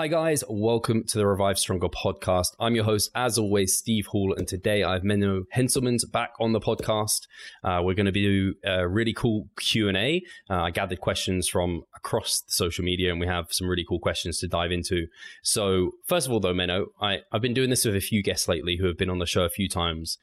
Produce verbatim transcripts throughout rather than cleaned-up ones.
Hi guys, welcome to the Revive Stronger podcast. I'm your host, as always, Steve Hall, and today I have Menno Henselmans back on the podcast. Uh, we're going to do a really cool Q and A. Uh, I gathered questions from across the social media, and we have some really cool questions to dive into. So first of all, though, Menno, I, I've been doing this with a few guests lately who have been on the show a few times.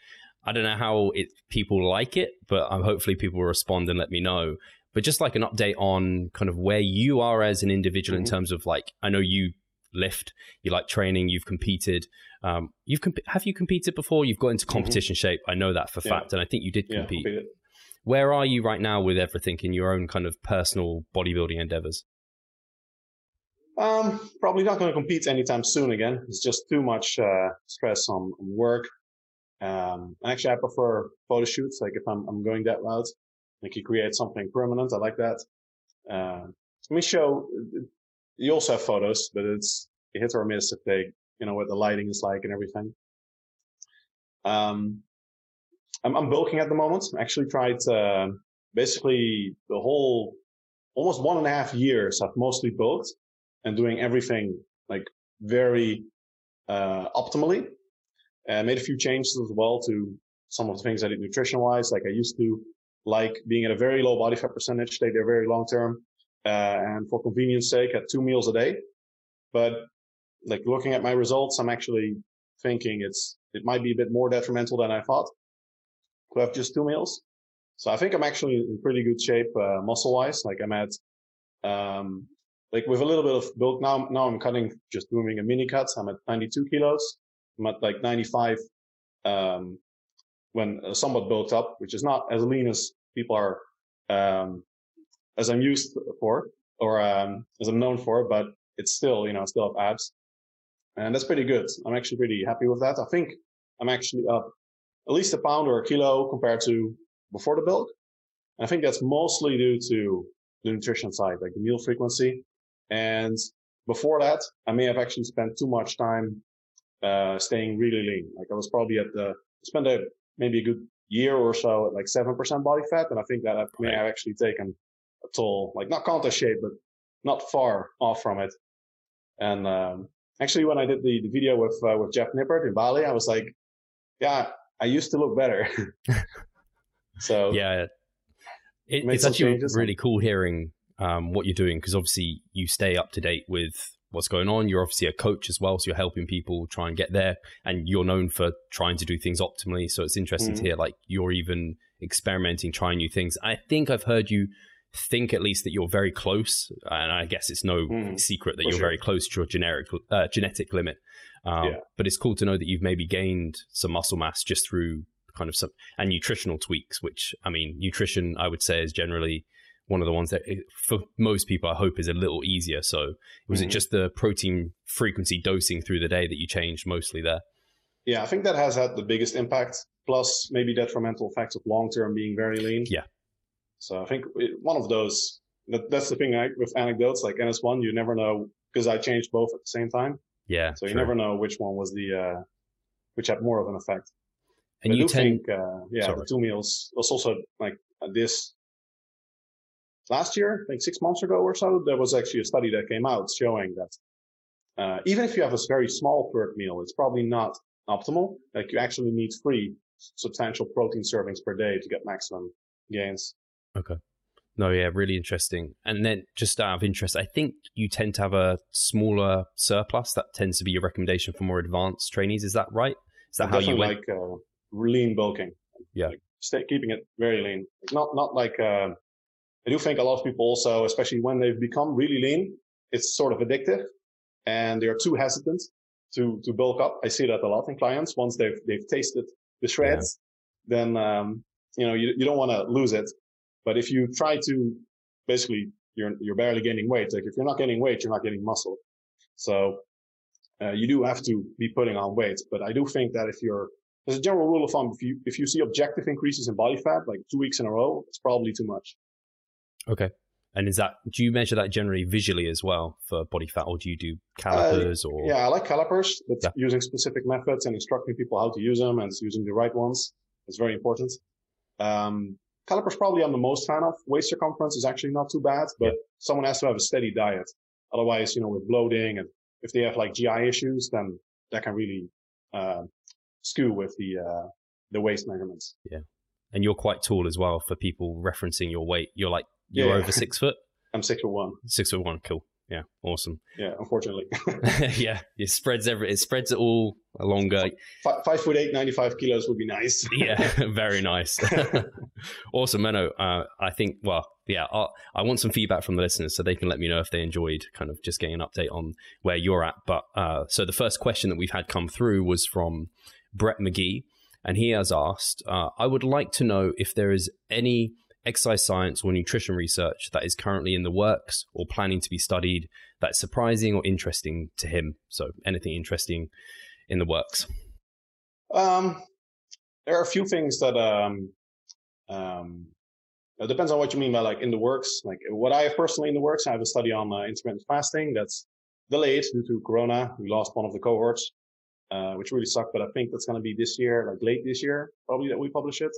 I don't know how it, people like it, but um, hopefully people will respond and let me know. But just like an update on kind of where you are as an individual mm-hmm. in terms of like, I know you lift, you like training, you've competed. Um, you've comp- have you competed before? You've got into competition mm-hmm. shape. I know that for yeah. fact, and I think you did yeah, compete. Where are you right now with everything in your own kind of personal bodybuilding endeavors? Um, probably not going to compete anytime soon again. It's just too much uh, stress on work. Um, actually, I prefer photo shoots. Like if I'm, I'm going that route. Like you create something permanent. I like that. Uh, let me show, you also have photos, but it's hit or miss if they, you know, what the lighting is like and everything. Um, I'm, I'm bulking at the moment. I actually tried, uh, basically the whole, almost one and a half years I've mostly bulked and doing everything like very, uh, optimally. I made a few changes as well to some of the things I did nutrition wise. Like I used to, like being at a very low body fat percentage, stay there very long term, uh, and for convenience sake, at two meals a day. But like looking at my results, I'm actually thinking it's it might be a bit more detrimental than I thought to have just two meals. So I think I'm actually in pretty good shape uh, muscle wise. Like I'm at um like with a little bit of bulk now. Now I'm cutting, just doing a mini cut. I'm at ninety-two kilos. I'm at like ninety-five. Um, when uh, somewhat built up, which is not as lean as people are, um, as I'm used for, or, um, as I'm known for, but it's still, you know, I still have abs, and that's pretty good. I'm actually pretty happy with that. I think I'm actually up at least a pound or a kilo compared to before the bulk. And I think that's mostly due to the nutrition side, like the meal frequency. And before that, I may have actually spent too much time, uh, staying really lean. Like I was probably at the, spent a, maybe a good year or so at like seven percent body fat. And I think that I may have actually taken a toll, like not contest shape, but not far off from it. And, um, actually when I did the, the video with, uh, with Jeff Nippard in Bali, I was like, yeah, I used to look better. So yeah, it, it's actually changes. Really cool hearing, um, what you're doing. Cause obviously you stay up to date with what's going on. You're obviously a coach as well, so you're helping people try and get there, and you're known for trying to do things optimally. So it's interesting mm-hmm. to hear like you're even experimenting, trying new things. I think I've heard you think at least that you're very close, and I guess it's no mm-hmm. secret that for you're sure. very close to your generic uh, genetic limit, um, yeah. but it's cool to know that you've maybe gained some muscle mass just through kind of some and nutritional tweaks, which I mean nutrition I would say is generally one of the ones that for most people, I hope, is a little easier. So was mm-hmm. it just the protein frequency dosing through the day that you changed mostly there? Yeah, I think that has had the biggest impact, plus maybe detrimental effects of long-term being very lean. Yeah. So I think one of those, that, that's the thing I, with anecdotes like N S one, you never know, because I changed both at the same time. Yeah. So you true. never know which one was the, uh, which had more of an effect. And but you I do tend- think, uh, yeah, Sorry. the two meals was also like this, last year, like six months ago or so, there was actually a study that came out showing that uh, even if you have a very small third meal, it's probably not optimal. Like you actually need three substantial protein servings per day to get maximum gains. Okay. No, yeah, really interesting. And then just out of interest, I think you tend to have a smaller surplus. That tends to be your recommendation for more advanced trainees. Is that right? Is that how you went? Like uh, lean bulking. Yeah. Like stay, keeping it very lean. Not, not like... Uh, I do think a lot of people also, especially when they've become really lean, it's sort of addictive and they're too hesitant to, to bulk up. I see that a lot in clients. Once they've, they've tasted the shreds, yeah. then, um, you know, you, you don't want to lose it. But if you try to basically, you're, you're barely gaining weight. Like if you're not gaining weight, you're not getting muscle. So, uh, you do have to be putting on weight. But I do think that if you're, as a general rule of thumb, if you, if you see objective increases in body fat, like two weeks in a row, it's probably too much. Okay. And is that, do you measure that generally visually as well for body fat, or do you do calipers uh, or? Yeah, I like calipers, but yeah. using specific methods and instructing people how to use them and using the right ones is very important. Um, calipers probably I'm the most fan of. Waist circumference is actually not too bad, but yeah. someone has to have a steady diet. Otherwise, you know, with bloating and if they have like G I issues, then that can really uh, skew with the uh, the waist measurements. Yeah. And you're quite tall as well for people referencing your weight. You're like, you're yeah. over six foot? I'm six foot one. Six foot one. Cool. Yeah. Awesome. Yeah. Unfortunately. yeah. It spreads every, it spreads it all longer. Five, five foot eight, ninety-five kilos would be nice. yeah. Very nice. awesome. Menno, uh, I think, well, yeah, I'll, I want some feedback from the listeners so they can let me know if they enjoyed kind of just getting an update on where you're at. But, uh, so the first question that we've had come through was from Brett McGee. And he has asked, uh, I would like to know if there is any exercise science or nutrition research that is currently in the works or planning to be studied that's surprising or interesting to him. So anything interesting in the works? Um, there are a few things that, um, um, it depends on what you mean by like in the works. Like what I have personally in the works, I have a study on uh, intermittent fasting that's delayed due to Corona. We lost one of the cohorts. Uh, which really sucked, but I think that's going to be this year, like late this year, probably that we publish it.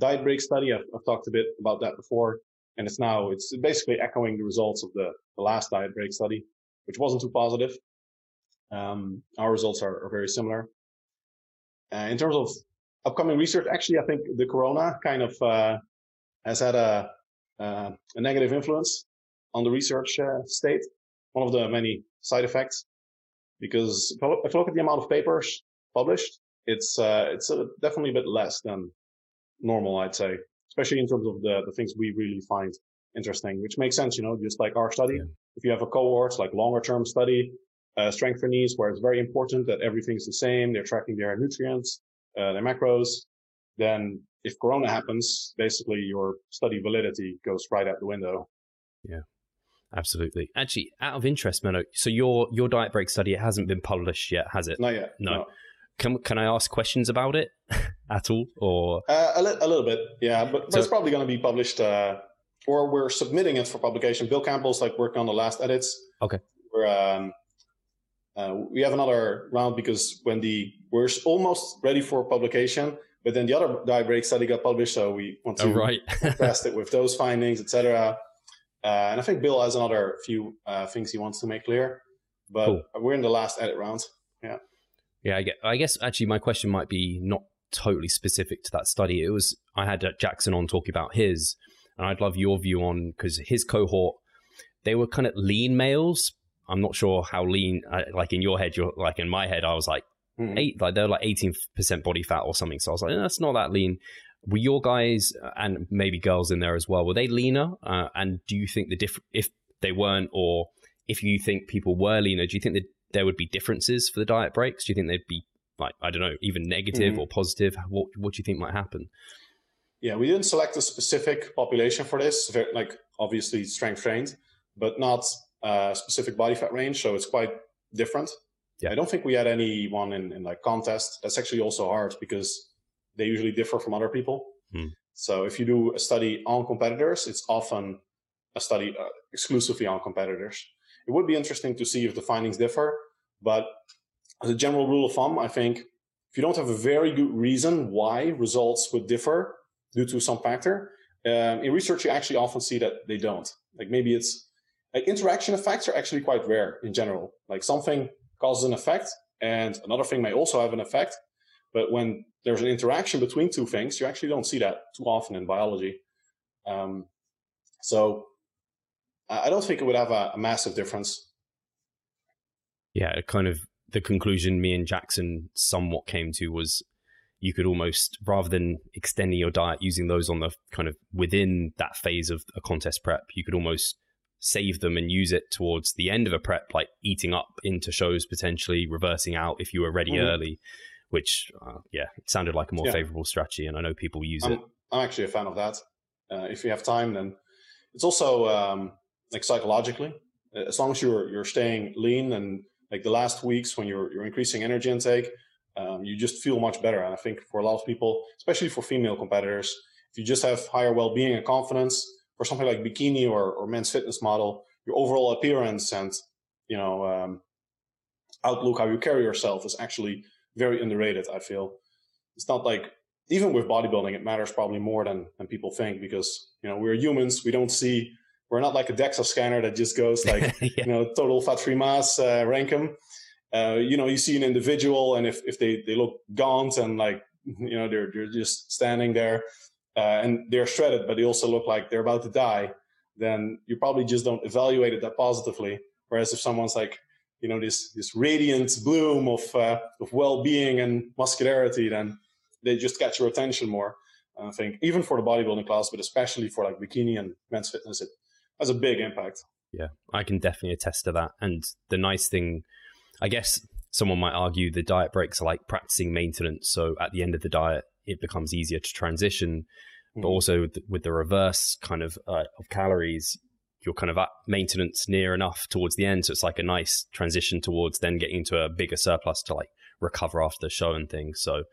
Diet break study, I've, I've talked a bit about that before, and it's now, it's basically echoing the results of the, the last diet break study, which wasn't too positive. Um, our results are, are very similar. Uh, in terms of upcoming research, actually, I think the Corona kind of uh, has had a, uh, a negative influence on the research uh, state, one of the many side effects. Because if I look at the amount of papers published, it's uh, it's uh, definitely a bit less than normal, I'd say, especially in terms of the, the things we really find interesting, which makes sense, you know, just like our study. Yeah. If you have a cohort, like longer-term study, uh, strength for knees, where it's very important that everything's the same, they're tracking their nutrients, uh, their macros, then if Corona happens, basically your study validity goes right out the window. Yeah. Absolutely. Actually, out of interest, Menno, so your your diet break study, it hasn't been published yet, has it? Not yet. No. no. Can can I ask questions about it at all? Or uh, a, li- a little bit, yeah. But, but so, it's probably going to be published, uh, or we're submitting it for publication. Bill Campbell's like working on the last edits. Okay. We're, um, uh, we have another round because when the we're almost ready for publication, but then the other diet break study got published, so we want to oh, right. test it with those findings, et cetera. Uh, and I think Bill has another few uh, things he wants to make clear, but cool. We're in the last edit round. Yeah. Yeah. I guess, I guess actually my question might be not totally specific to that study. It was, I had Jackson on talking about his, and I'd love your view on, because his cohort, they were kind of lean males. I'm not sure how lean, I, like in your head, you're like in my head, I was like mm-hmm. eight, like they're like eighteen percent body fat or something. So I was like, eh, that's not that lean. Were your guys and maybe girls in there as well, were they leaner? Uh, and do you think the diff- if they weren't, or if you think people were leaner, do you think that there would be differences for the diet breaks? Do you think they'd be like, I don't know, even negative mm-hmm. or positive? What what do you think might happen? Yeah, we didn't select a specific population for this, like obviously strength trained, but not a specific body fat range. So it's quite different. Yeah. I don't think we had anyone in, in like contest. That's actually also hard because they usually differ from other people. Hmm. So if you do a study on competitors, it's often a study uh, exclusively on competitors. It would be interesting to see if the findings differ, but as a general rule of thumb, I think if you don't have a very good reason why results would differ due to some factor, um, in research, you actually often see that they don't. Like maybe it's like interaction effects are actually quite rare in general. Like something causes an effect and another thing may also have an effect. But when there's an interaction between two things, you actually don't see that too often in biology. Um, so I don't think it would have a, a massive difference. Yeah, kind of the conclusion me and Jackson somewhat came to was you could almost, rather than extending your diet using those on the kind of within that phase of a contest prep, you could almost save them and use it towards the end of a prep, like eating up into shows, potentially reversing out if you were ready mm-hmm. early. Which, uh, yeah, it sounded like a more yeah. favorable strategy, and I know people use I'm, it. I'm actually a fan of that. Uh, if you have time, then it's also um, like psychologically, as long as you're you're staying lean and like the last weeks when you're you're increasing energy intake, um, you just feel much better. And I think for a lot of people, especially for female competitors, if you just have higher well-being and confidence for something like bikini or, or men's fitness model, your overall appearance and you know um, outlook, how you carry yourself is actually very underrated, I feel. It's not like, even with bodybuilding, it matters probably more than, than people think because, you know, we're humans. We don't see, We're not like a DEXA scanner that just goes like, yeah. you know, total fat free mass, uh, rank them. Uh, you know, you see an individual, and if, if they, they look gaunt and like, you know, they're, they're just standing there uh, and they're shredded, but they also look like they're about to die, then you probably just don't evaluate it that positively. Whereas if someone's like, you know, this, this radiant bloom of, uh, of well-being and muscularity, then they just catch your attention more. I think even for the bodybuilding class, but especially for like bikini and men's fitness, it has a big impact. Yeah, I can definitely attest to that. And the nice thing, I guess someone might argue the diet breaks are like practicing maintenance. So at the end of the diet, it becomes easier to transition. Mm. But also with the, with the reverse kind of, uh, of calories, you're kind of at maintenance near enough towards the end. So it's like a nice transition towards then getting into a bigger surplus to like recover after the show and things. So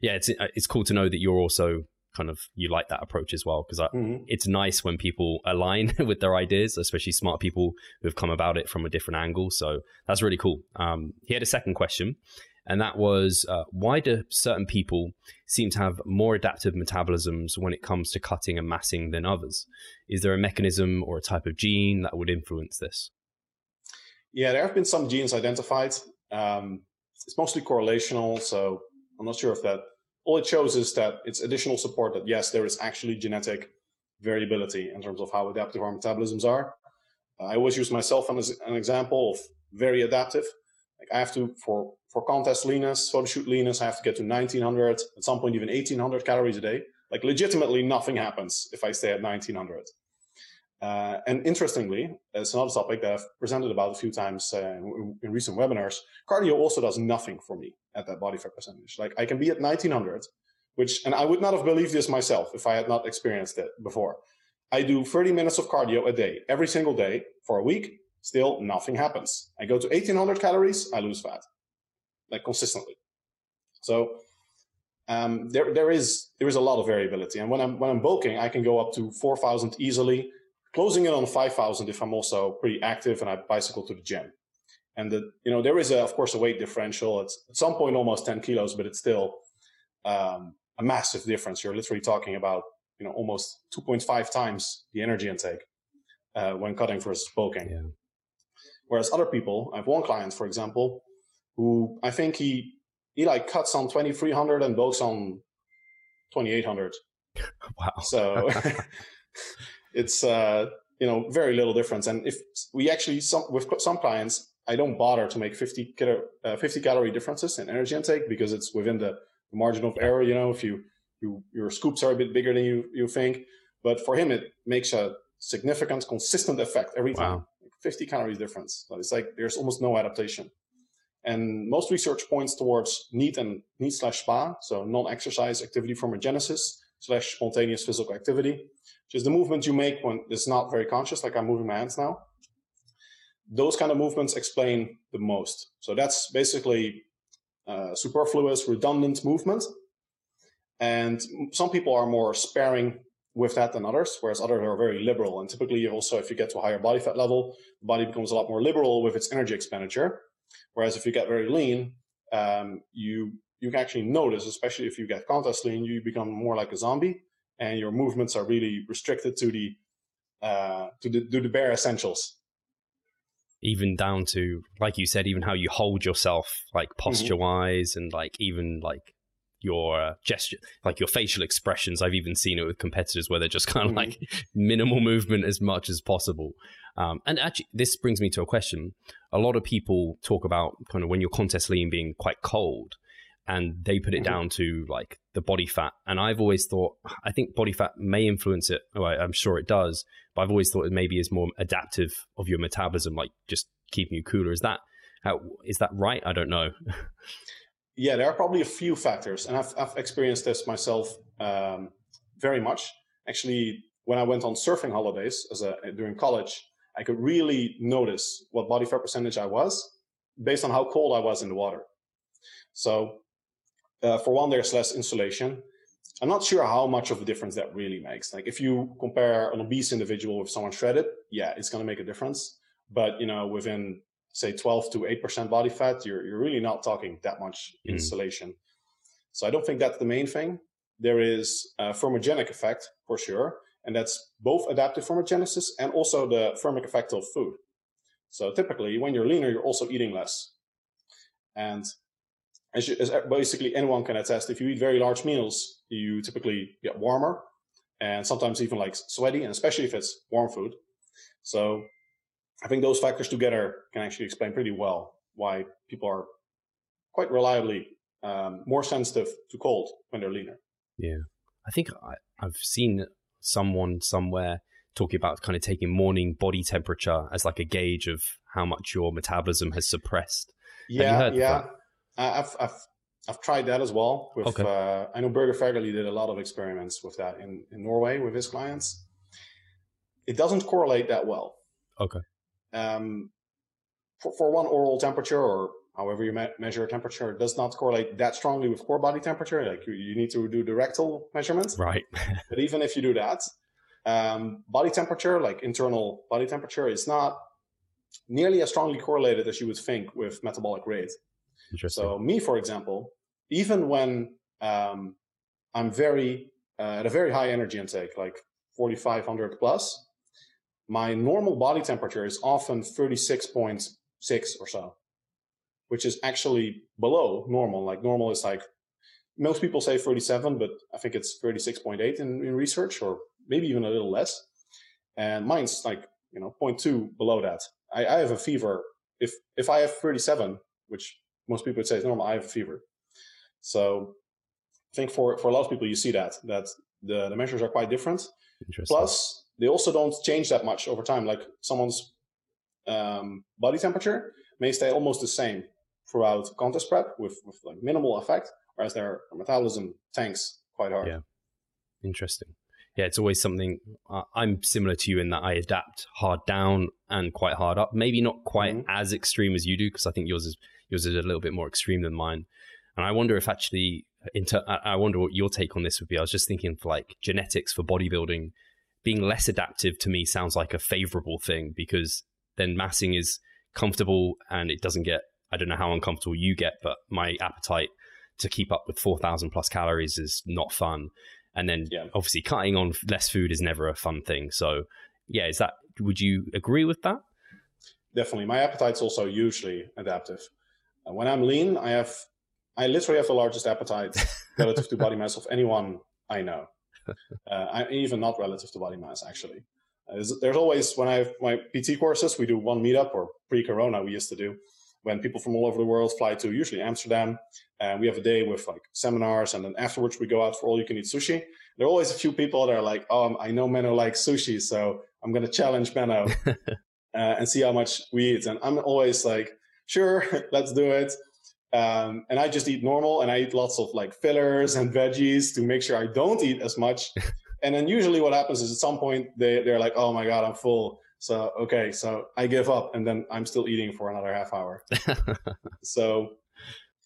yeah, it's it's cool to know that you're also kind of, you like that approach as well, because mm-hmm. it's nice when people align with their ideas, especially smart people who have come about it from a different angle. So that's really cool. Um, he had a second question, and that was, uh, why do certain people seem to have more adaptive metabolisms when it comes to cutting and massing than others? Is there a mechanism or a type of gene that would influence this? Yeah, there have been some genes identified. Um, it's mostly correlational, so I'm not sure if that... All it shows is that it's additional support that, yes, there is actually genetic variability in terms of how adaptive our metabolisms are. Uh, I always use myself as an example of very adaptive. Like I have to, for, for contest leanness, photoshoot leanness, I have to get to nineteen hundred, at some point even eighteen hundred calories a day. Like legitimately nothing happens if I stay at nineteen hundred. Uh, and interestingly, it's another topic that I've presented about a few times uh, in, in recent webinars. Cardio also does nothing for me at that body fat percentage. Like I can be at nineteen hundred, which, and I would not have believed this myself if I had not experienced it before. I do thirty minutes of cardio a day, every single day for a week. Still nothing happens. I go to eighteen hundred calories, I lose fat, like consistently. So um, there, there is, there is a lot of variability. And when I'm, when I'm bulking, I can go up to four thousand easily, closing in on five thousand if I'm also pretty active and I bicycle to the gym. And the, you know, there is a, of course, a weight differential. It's at some point almost ten kilos, but it's still um, a massive difference. You're literally talking about, you know, almost two point five times the energy intake uh, when cutting versus bulking. Yeah. Whereas other people, I have one client, for example, who I think he, he like cuts on twenty-three hundred and bulks on twenty-eight hundred. Wow. So it's, uh, you know, very little difference. And if we actually, some, with some clients, I don't bother to make fifty, uh, fifty calorie differences in energy intake because it's within the margin of error. You know, if you, you your scoops are a bit bigger than you, you think, but for him, it makes a significant, consistent effect every time. Wow. fifty calories difference. So it's like there's almost no adaptation. And most research points towards NEAT and NEAT slash S P A, so non-exercise activity formogenesis slash spontaneous physical activity, which is the movement you make when it's not very conscious, like I'm moving my hands now. Those kind of movements explain the most. So that's basically uh, superfluous, redundant movement. And some people are more sparing with that than others, whereas others are very liberal. And typically also, if you get to a higher body fat level, the body becomes a lot more liberal with its energy expenditure. Whereas if you get very lean, um, you, you can actually notice, especially if you get contest lean, you become more like a zombie and your movements are really restricted to the, uh, to the, to the bare essentials. Even down to, like you said, even how you hold yourself, like posture wise, mm-hmm. and like even like your uh, gesture, like your facial expressions. I've even seen it with competitors where they're just kind of mm-hmm. like minimal movement as much as possible. Um, and actually, this brings me to a question. A lot of people talk about kind of when you're contest lean being quite cold, and they put it mm-hmm. down to like the body fat. And I've always thought, I think body fat may influence it. Well, I'm sure it does. But I've always thought it maybe is more adaptive of your metabolism, like just keeping you cooler. Is that, how, is that right? I don't know. Yeah, there are probably a few factors. And I've, I've experienced this myself um, very much. Actually, when I went on surfing holidays as a, during college, I could really notice what body fat percentage I was based on how cold I was in the water. So Uh, for one, there's less insulation. I'm not sure how much of a difference that really makes. Like if you compare an obese individual with someone shredded, yeah, it's going to make a difference. But, you know, within, say, twelve to eight percent body fat, you're, you're really not talking that much mm. insulation. So I don't think that's the main thing. There is a thermogenic effect for sure. And that's both adaptive thermogenesis and also the thermic effect of food. So typically, when you're leaner, you're also eating less. And as, you, as basically anyone can attest, if you eat very large meals, you typically get warmer and sometimes even like sweaty, and especially if it's warm food. So I think those factors together can actually explain pretty well why people are quite reliably um, more sensitive to cold when they're leaner. Yeah, I think I, I've seen someone somewhere talking about kind of taking morning body temperature as like a gauge of how much your metabolism has suppressed. Yeah, have you heard yeah. I've, I've, I've tried that as well. With, okay. uh, I know Berger Fagerli did a lot of experiments with that in, in Norway with his clients. It doesn't correlate that well. Okay. Um, for, for one, oral temperature or however you me- measure temperature does not correlate that strongly with core body temperature. Like you, you need to do the rectal measurements. Right. But even if you do that, um, body temperature, like internal body temperature, is not nearly as strongly correlated as you would think with metabolic rate. So me, for example, even when um, I'm very uh, at a very high energy intake, like forty-five hundred plus, my normal body temperature is often thirty-six point six or so, which is actually below normal. Like normal is like, most people say thirty-seven, but I think it's thirty-six point eight in, in research, or maybe even a little less. And mine's like, you know, zero point two below that. I, I have a fever. If, if I have thirty-seven, which most people would say it's normal, I have a fever. So I think for, for a lot of people, you see that, that the, the measures are quite different. Plus, they also don't change that much over time. Like someone's um, body temperature may stay almost the same throughout contest prep with, with like minimal effect, whereas their metabolism tanks quite hard. Yeah, interesting. Yeah, it's always something. Uh, I'm similar to you in that I adapt hard down and quite hard up. Maybe not quite mm-hmm. as extreme as you do, because I think yours is yours is a little bit more extreme than mine. And I wonder if actually, inter- I wonder what your take on this would be. I was just thinking for like genetics for bodybuilding, being less adaptive to me sounds like a favorable thing, because then massing is comfortable and it doesn't get, I don't know how uncomfortable you get, but my appetite to keep up with four thousand plus calories is not fun. And then yeah. obviously cutting on less food is never a fun thing. So yeah, is that, would you agree with that? Definitely. My appetite's also hugely adaptive. When I'm lean, I have, I literally have the largest appetite relative to body mass of anyone I know. Uh, I, even not relative to body mass, actually. Uh, there's, there's always, when I have my P T courses, we do one meetup, or pre-corona we used to do, when people from all over the world fly to usually Amsterdam. And we have a day with like seminars, and then afterwards we go out for all you can eat sushi. There are always a few people that are like, oh, I know Menno likes sushi, so I'm going to challenge Menno uh, and see how much we eat. And I'm always like, sure, let's do it. Um, and I just eat normal, and I eat lots of like fillers and veggies to make sure I don't eat as much. And then usually what happens is at some point they, they're like, oh my God, I'm full. So, okay, so I give up, and then I'm still eating for another half hour. So,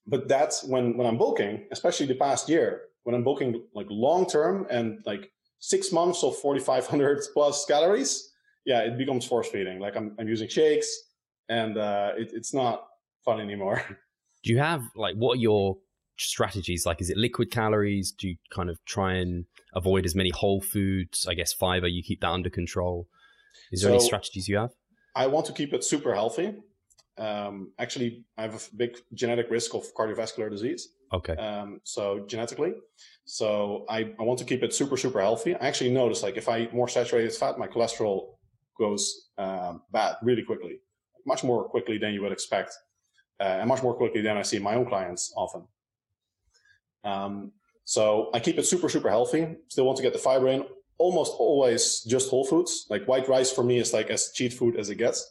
but that's when, when I'm bulking, especially the past year, when I'm bulking like long-term and like six months of forty-five hundred plus calories, yeah, it becomes force feeding. Like I'm, I'm using shakes. And uh, it, it's not fun anymore. Do you have, like, what are your strategies? Like, is it liquid calories? Do you kind of try and avoid as many whole foods? I guess fiber, you keep that under control. Is there so, any strategies you have? I want to keep it super healthy. Um, actually, I have a big genetic risk of cardiovascular disease. Okay. Um, so genetically. So I, I want to keep it super, super healthy. I actually notice, like, if I eat more saturated fat, my cholesterol goes um, bad really quickly. Much more quickly than you would expect, uh, and much more quickly than I see my own clients often. Um, so I keep it super, super healthy. Still want to get the fiber in. Almost always just whole foods. Like white rice for me is like as cheat food as it gets.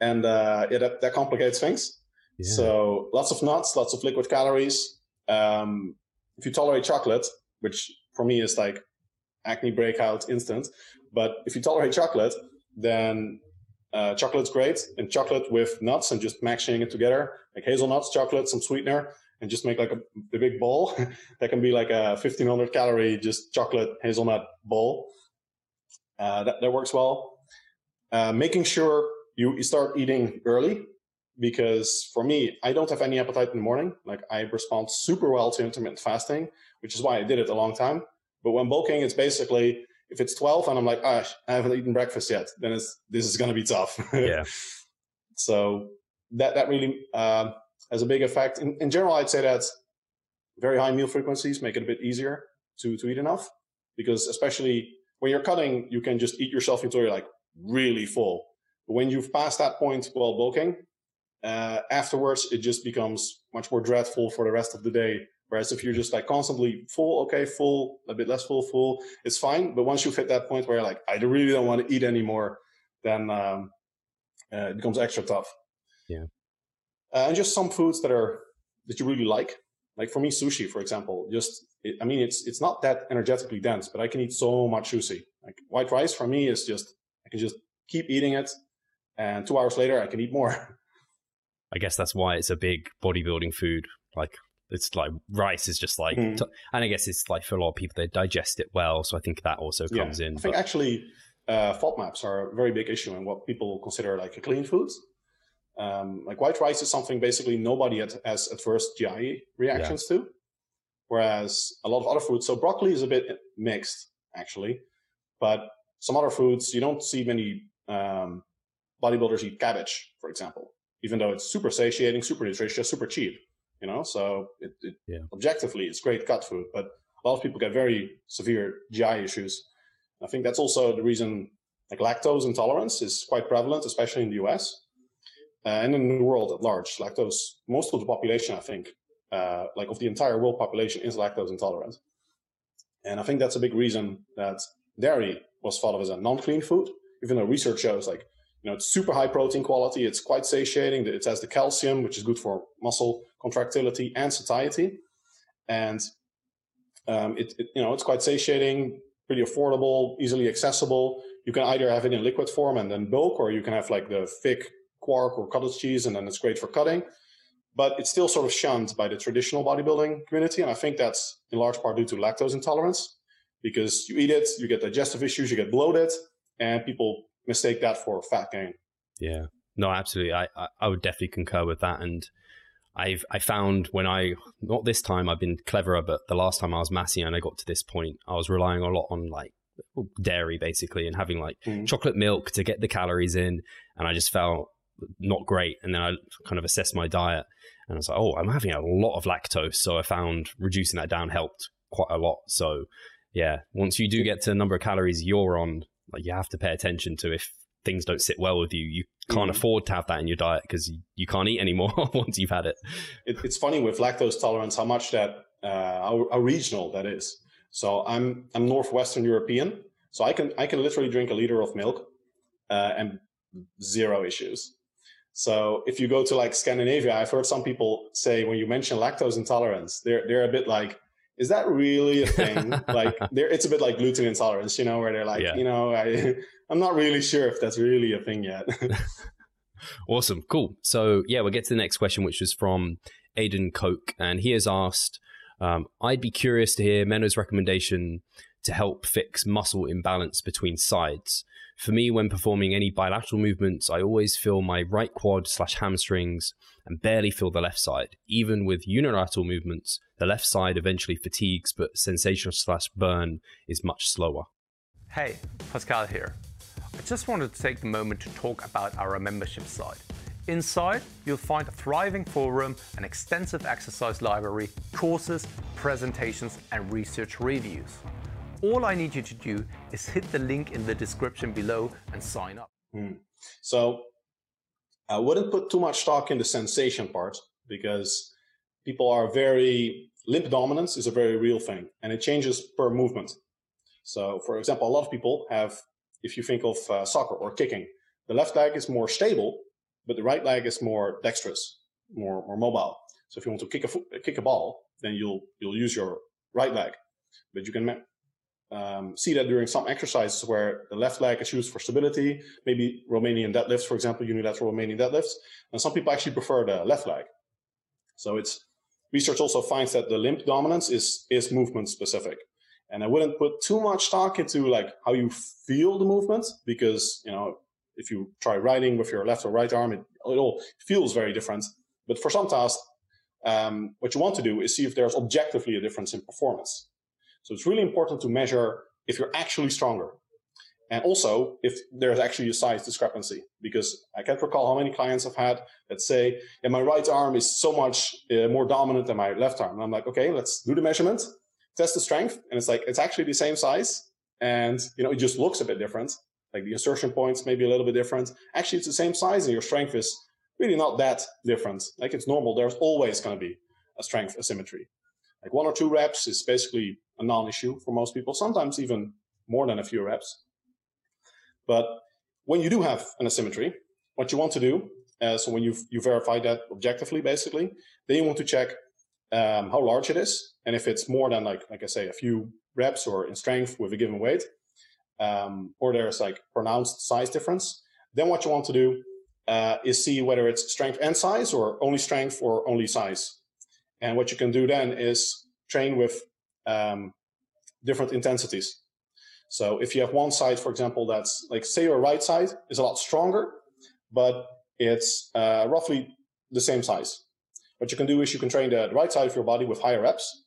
And uh, yeah, that, that complicates things. Yeah. So lots of nuts, lots of liquid calories. Um, if you tolerate chocolate, which for me is like acne breakout instant, but if you tolerate chocolate, then Uh, chocolate's great, and chocolate with nuts and just mashing it together, like hazelnuts, chocolate, some sweetener, and just make like a, a big bowl that can be like a fifteen hundred calorie, just chocolate hazelnut bowl. Uh, that, that works well. Uh, making sure you start eating early, because for me, I don't have any appetite in the morning. Like I respond super well to intermittent fasting, which is why I did it a long time. But when bulking, it's basically, If it's twelve and I'm like, ah, I haven't eaten breakfast yet, then it's, this is going to be tough. Yeah. So that, that really um, has a big effect. In, in general, I'd say that very high meal frequencies make it a bit easier to, to eat enough, because especially when you're cutting, you can just eat yourself until you're like really full. But when you've passed that point while bulking, uh, afterwards, it just becomes much more dreadful for the rest of the day. Whereas if you're just like constantly full, okay, full, a bit less full, full, it's fine. But once you've hit that point where you're like, I really don't want to eat anymore, then um, uh, it becomes extra tough. Yeah. Uh, and just some foods that are, that you really like. Like for me, sushi, for example, just, it, I mean, it's, it's not that energetically dense, but I can eat so much sushi. Like white rice for me is just, I can just keep eating it. And two hours later, I can eat more. I guess that's why it's a big bodybuilding food. Like, it's like rice is just like, mm. t- and I guess it's like for a lot of people, they digest it well. So I think that also comes yeah. in. I think but... actually uh, FODMAPs are a very big issue in what people consider like a clean food. Um, like white rice is something basically nobody at, has adverse G I reactions yeah. to, whereas a lot of other foods, so broccoli is a bit mixed actually, but some other foods, you don't see many um, bodybuilders eat cabbage, for example, even though it's super satiating, super nutritious, super cheap. You know, so it, it, yeah. objectively, it's great cut food, but a lot of people get very severe G I issues. I think that's also the reason, like lactose intolerance is quite prevalent, especially in the U S uh, and in the world at large. Lactose, most of the population, I think, uh, like of the entire world population is lactose intolerant. And I think that's a big reason that dairy was thought of as a non-clean food, even though research shows like, you know, it's super high protein quality. It's quite satiating. It has the calcium, which is good for muscle contractility and satiety. And, um, it, it, you know, it's quite satiating, pretty affordable, easily accessible. You can either have it in liquid form and then bulk, or you can have like the thick quark or cottage cheese, and then it's great for cutting. But it's still sort of shunned by the traditional bodybuilding community. And I think that's in large part due to lactose intolerance, because you eat it, you get digestive issues, you get bloated, and people mistake that for fat gain. Yeah, no, absolutely. I, I, I would definitely concur with that. And I've, I found when I, not this time, I've been cleverer, but the last time I was massing and I got to this point, I was relying a lot on like dairy basically, and having like mm-hmm. chocolate milk to get the calories in. And I just felt not great. And then I kind of assessed my diet and I was like, oh, I'm having a lot of lactose. So I found reducing that down helped quite a lot. So yeah, once you do get to the number of calories you're on, like you have to pay attention to if things don't sit well with you. You can't mm. afford to have that in your diet because you can't eat anymore once you've had it. it. It's funny with lactose tolerance how much that uh, how, how regional that is. So I'm I'm Northwestern European, so I can I can literally drink a liter of milk uh, and zero issues. So if you go to like Scandinavia, I've heard some people say when you mention lactose intolerance, they're they're a bit like, is that really a thing? Like, there, it's a bit like gluten intolerance, you know, where they're like, yeah. you know, I, I'm not really sure if that's really a thing yet. Awesome. Cool. So yeah, we'll get to the next question, which was from Aiden Koch. And he has asked, um, I'd be curious to hear Menno's recommendation to help fix muscle imbalance between sides. For me, when performing any bilateral movements, I always feel my right quad slash hamstrings and barely feel the left side. Even with unilateral movements, the left side eventually fatigues, but sensation slash burn is much slower. Hey, Pascal here. I just wanted to take the moment to talk about our membership site. Inside, you'll find a thriving forum, an extensive exercise library, courses, presentations, and research reviews. All I need you to do is hit the link in the description below and sign up. Hmm. So, I wouldn't put too much stock in the sensation part, because people are very, limp dominance is a very real thing and it changes per movement. So for example, a lot of people have, if you think of uh, soccer or kicking, the left leg is more stable, but the right leg is more dexterous, more, more mobile. So if you want to kick a fo- kick a ball, then you'll, you'll use your right leg, but you can um, see that during some exercises where the left leg is used for stability, maybe Romanian deadlifts, for example, unilateral Romanian deadlifts. And some people actually prefer the left leg. So it's, research also finds that the limb dominance is, is movement specific. And I wouldn't put too much stock into like how you feel the movement, because, you know, if you try riding with your left or right arm, it, it all feels very different. But for some tasks, um, what you want to do is see if there's objectively a difference in performance. So it's really important to measure if you're actually stronger. And also, if there's actually a size discrepancy, because I can't recall how many clients I've had that say, yeah, my right arm is so much uh, more dominant than my left arm. And I'm like, okay, let's do the measurement, test the strength. And it's like, it's actually the same size. And, you know, it just looks a bit different. Like the insertion points may be a little bit different. Actually, it's the same size and your strength is really not that different. Like it's normal. There's always going to be a strength asymmetry. Like one or two reps is basically a non-issue for most people, sometimes even more than a few reps. But when you do have an asymmetry, what you want to do, uh, so when you've, you verify that objectively, basically, then you want to check um, how large it is. And if it's more than, like like I say, a few reps or in strength with a given weight, um, or there's like pronounced size difference, then what you want to do uh, is see whether it's strength and size or only strength or only size. And what you can do then is train with um, different intensities. So if you have one side, for example, that's like, say your right side is a lot stronger, but it's uh, roughly the same size. What you can do is you can train the right side of your body with higher reps,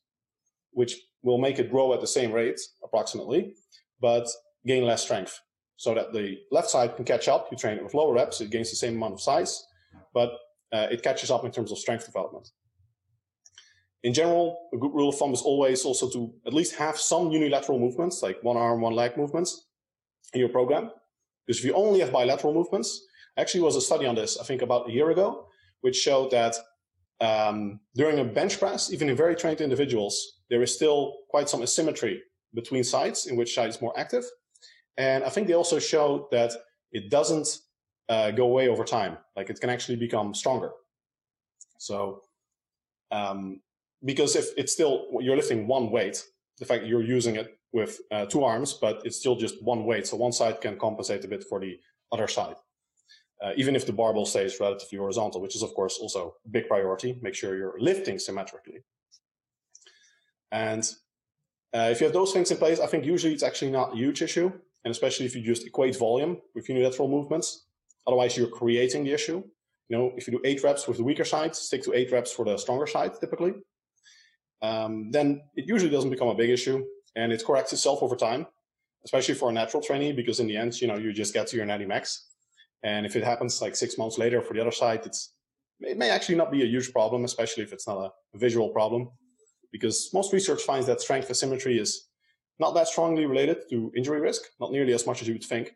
which will make it grow at the same rate, approximately, but gain less strength so that the left side can catch up. You train it with lower reps, it gains the same amount of size, but uh, it catches up in terms of strength development. In general, a good rule of thumb is always also to at least have some unilateral movements, like one arm, one leg movements in your program. Because if you only have bilateral movements, actually there was a study on this, I think about a year ago, which showed that um, during a bench press, even in very trained individuals, there is still quite some asymmetry between sides in which side is more active. And I think they also showed that it doesn't uh, go away over time. Like it can actually become stronger. So, um, because if it's still, you're lifting one weight, the fact that you're using it with uh, two arms, but it's still just one weight. So one side can compensate a bit for the other side, uh, even if the barbell stays relatively horizontal, which is, of course, also a big priority. Make sure you're lifting symmetrically. And uh, if you have those things in place, I think usually it's actually not a huge issue. And especially if you just equate volume with unilateral movements, otherwise you're creating the issue. You know, if you do eight reps with the weaker side, stick to eight reps for the stronger side, typically. Um, then it usually doesn't become a big issue, and it corrects itself over time, especially for a natural trainee, because in the end, you know, you just get to your natty max. And if it happens like six months later for the other side, it's, it may actually not be a huge problem, especially if it's not a visual problem, because most research finds that strength asymmetry is not that strongly related to injury risk, not nearly as much as you would think,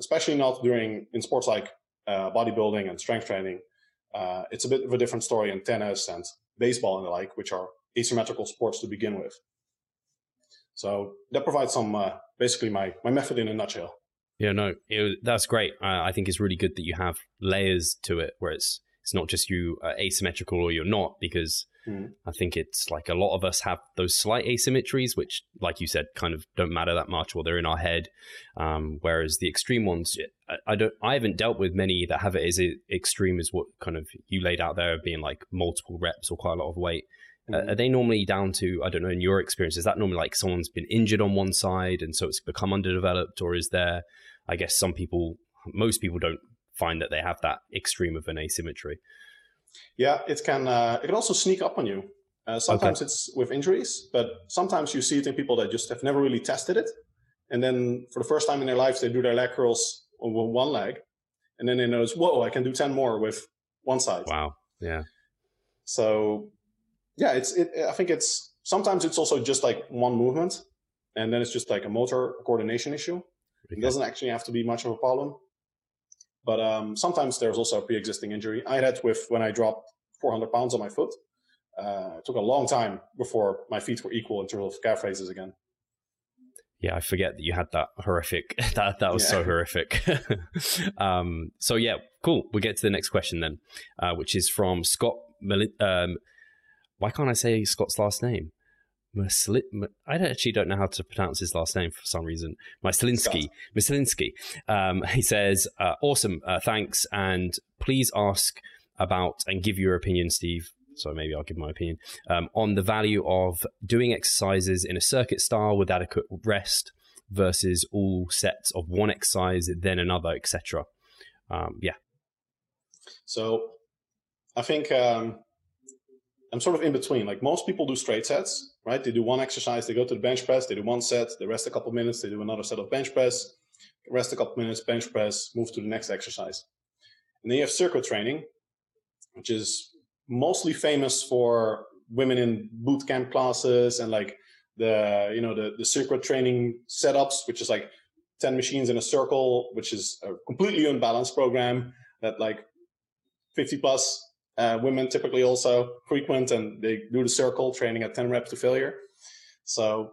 especially not during in sports like uh, bodybuilding and strength training. Uh, it's a bit of a different story in tennis and baseball and the like, which are asymmetrical sports to begin with. So that provides some, uh, basically my, my method in a nutshell. Yeah, no, it, that's great. Uh, I think it's really good that you have layers to it where it's, it's not just you uh, asymmetrical or you're not, because mm. I think it's like a lot of us have those slight asymmetries, which like you said, kind of don't matter that much or they're in our head. Um, whereas the extreme ones, I, I don't, I haven't dealt with many that have it as extreme as what kind of you laid out there of being like multiple reps or quite a lot of weight. Uh, are they normally down to, I don't know, in your experience, is that normally like someone's been injured on one side and so it's become underdeveloped? Or is there, I guess some people, most people don't find that they have that extreme of an asymmetry? Yeah, it can uh, it can also sneak up on you. Uh, sometimes okay. It's with injuries, but sometimes you see it in people that just have never really tested it. And then for the first time in their lives, they do their leg curls on one leg. And then they notice, whoa, I can do ten more with one side. Wow, yeah. So... Yeah, it's. It, I think it's sometimes it's also just like one movement, and then it's just like a motor coordination issue. It doesn't actually have to be much of a problem, but um, sometimes there's also a pre-existing injury. I had with when I dropped four hundred pounds on my foot. Uh, it took a long time before my feet were equal in terms of calf raises again. Yeah, I forget that you had that horrific. That that was yeah. so horrific. um, so yeah, cool. We'll get to the next question then, uh, which is from Scott Melinda. Um, Why can't I say Scott's last name? Masli- I actually don't know how to pronounce his last name for some reason. Myslinsky. Myslinsky. Um, he says, uh, awesome, uh, thanks. And please ask about and give your opinion, Steve. So maybe I'll give my opinion um, on the value of doing exercises in a circuit style with adequate rest versus all sets of one exercise, then another, et cetera. Um, yeah. So I think... Um... I'm sort of in between. Like most people do straight sets right? They do one exercise, they go to the bench press, they do one set, they rest a couple minutes, they do another set of bench press, rest a couple minutes, bench press, move to the next exercise. And then you have circuit training, which is mostly famous for women in boot camp classes and like the, you know, the, the circuit training setups, which is like ten machines in a circle, which is a completely unbalanced program that like fifty plus uh, women typically also frequent, and they do the circle training at ten reps to failure. So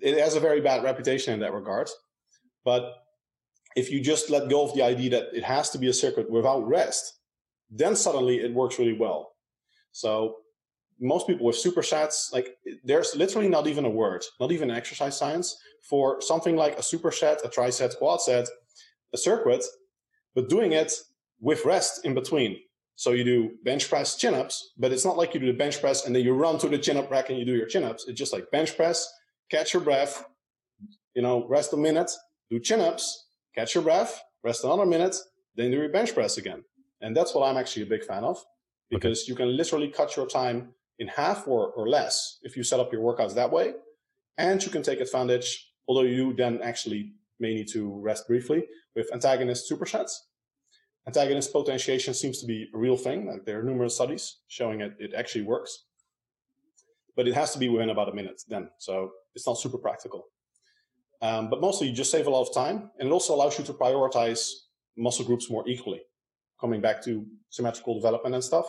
it has a very bad reputation in that regard. But if you just let go of the idea that it has to be a circuit without rest, then suddenly it works really well. So most people with supersets, like there's literally not even a word, not even an exercise science for something like a superset, a tricep, quad set, a circuit, but doing it with rest in between. So you do bench press, chin-ups, but it's not like you do the bench press and then you run to the chin-up rack and you do your chin-ups. It's just like bench press, catch your breath, you know, rest a minute, do chin-ups, catch your breath, rest another minute, then do your bench press again. And that's what I'm actually a big fan of, because okay. you can literally cut your time in half or, or less if you set up your workouts that way. And you can take advantage, although you then actually may need to rest briefly, with antagonist supersets. Antagonist potentiation seems to be a real thing. Like there are numerous studies showing it, it actually works. But it has to be within about a minute then. So it's not super practical. Um, but mostly you just save a lot of time. And it also allows you to prioritize muscle groups more equally, coming back to symmetrical development and stuff.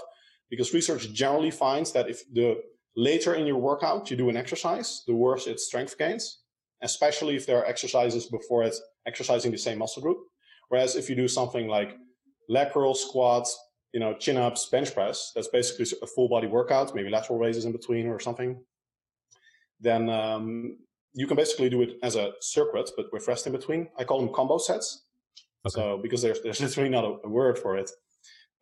Because research generally finds that if the later in your workout you do an exercise, the worse its strength gains, especially if there are exercises before it exercising the same muscle group. Whereas if you do something like lateral squats, you know, chin-ups, bench press, that's basically a full body workout, maybe lateral raises in between or something, then um, you can basically do it as a circuit, but with rest in between. I call them combo sets. Okay. So because there's, there's literally not a, a word for it.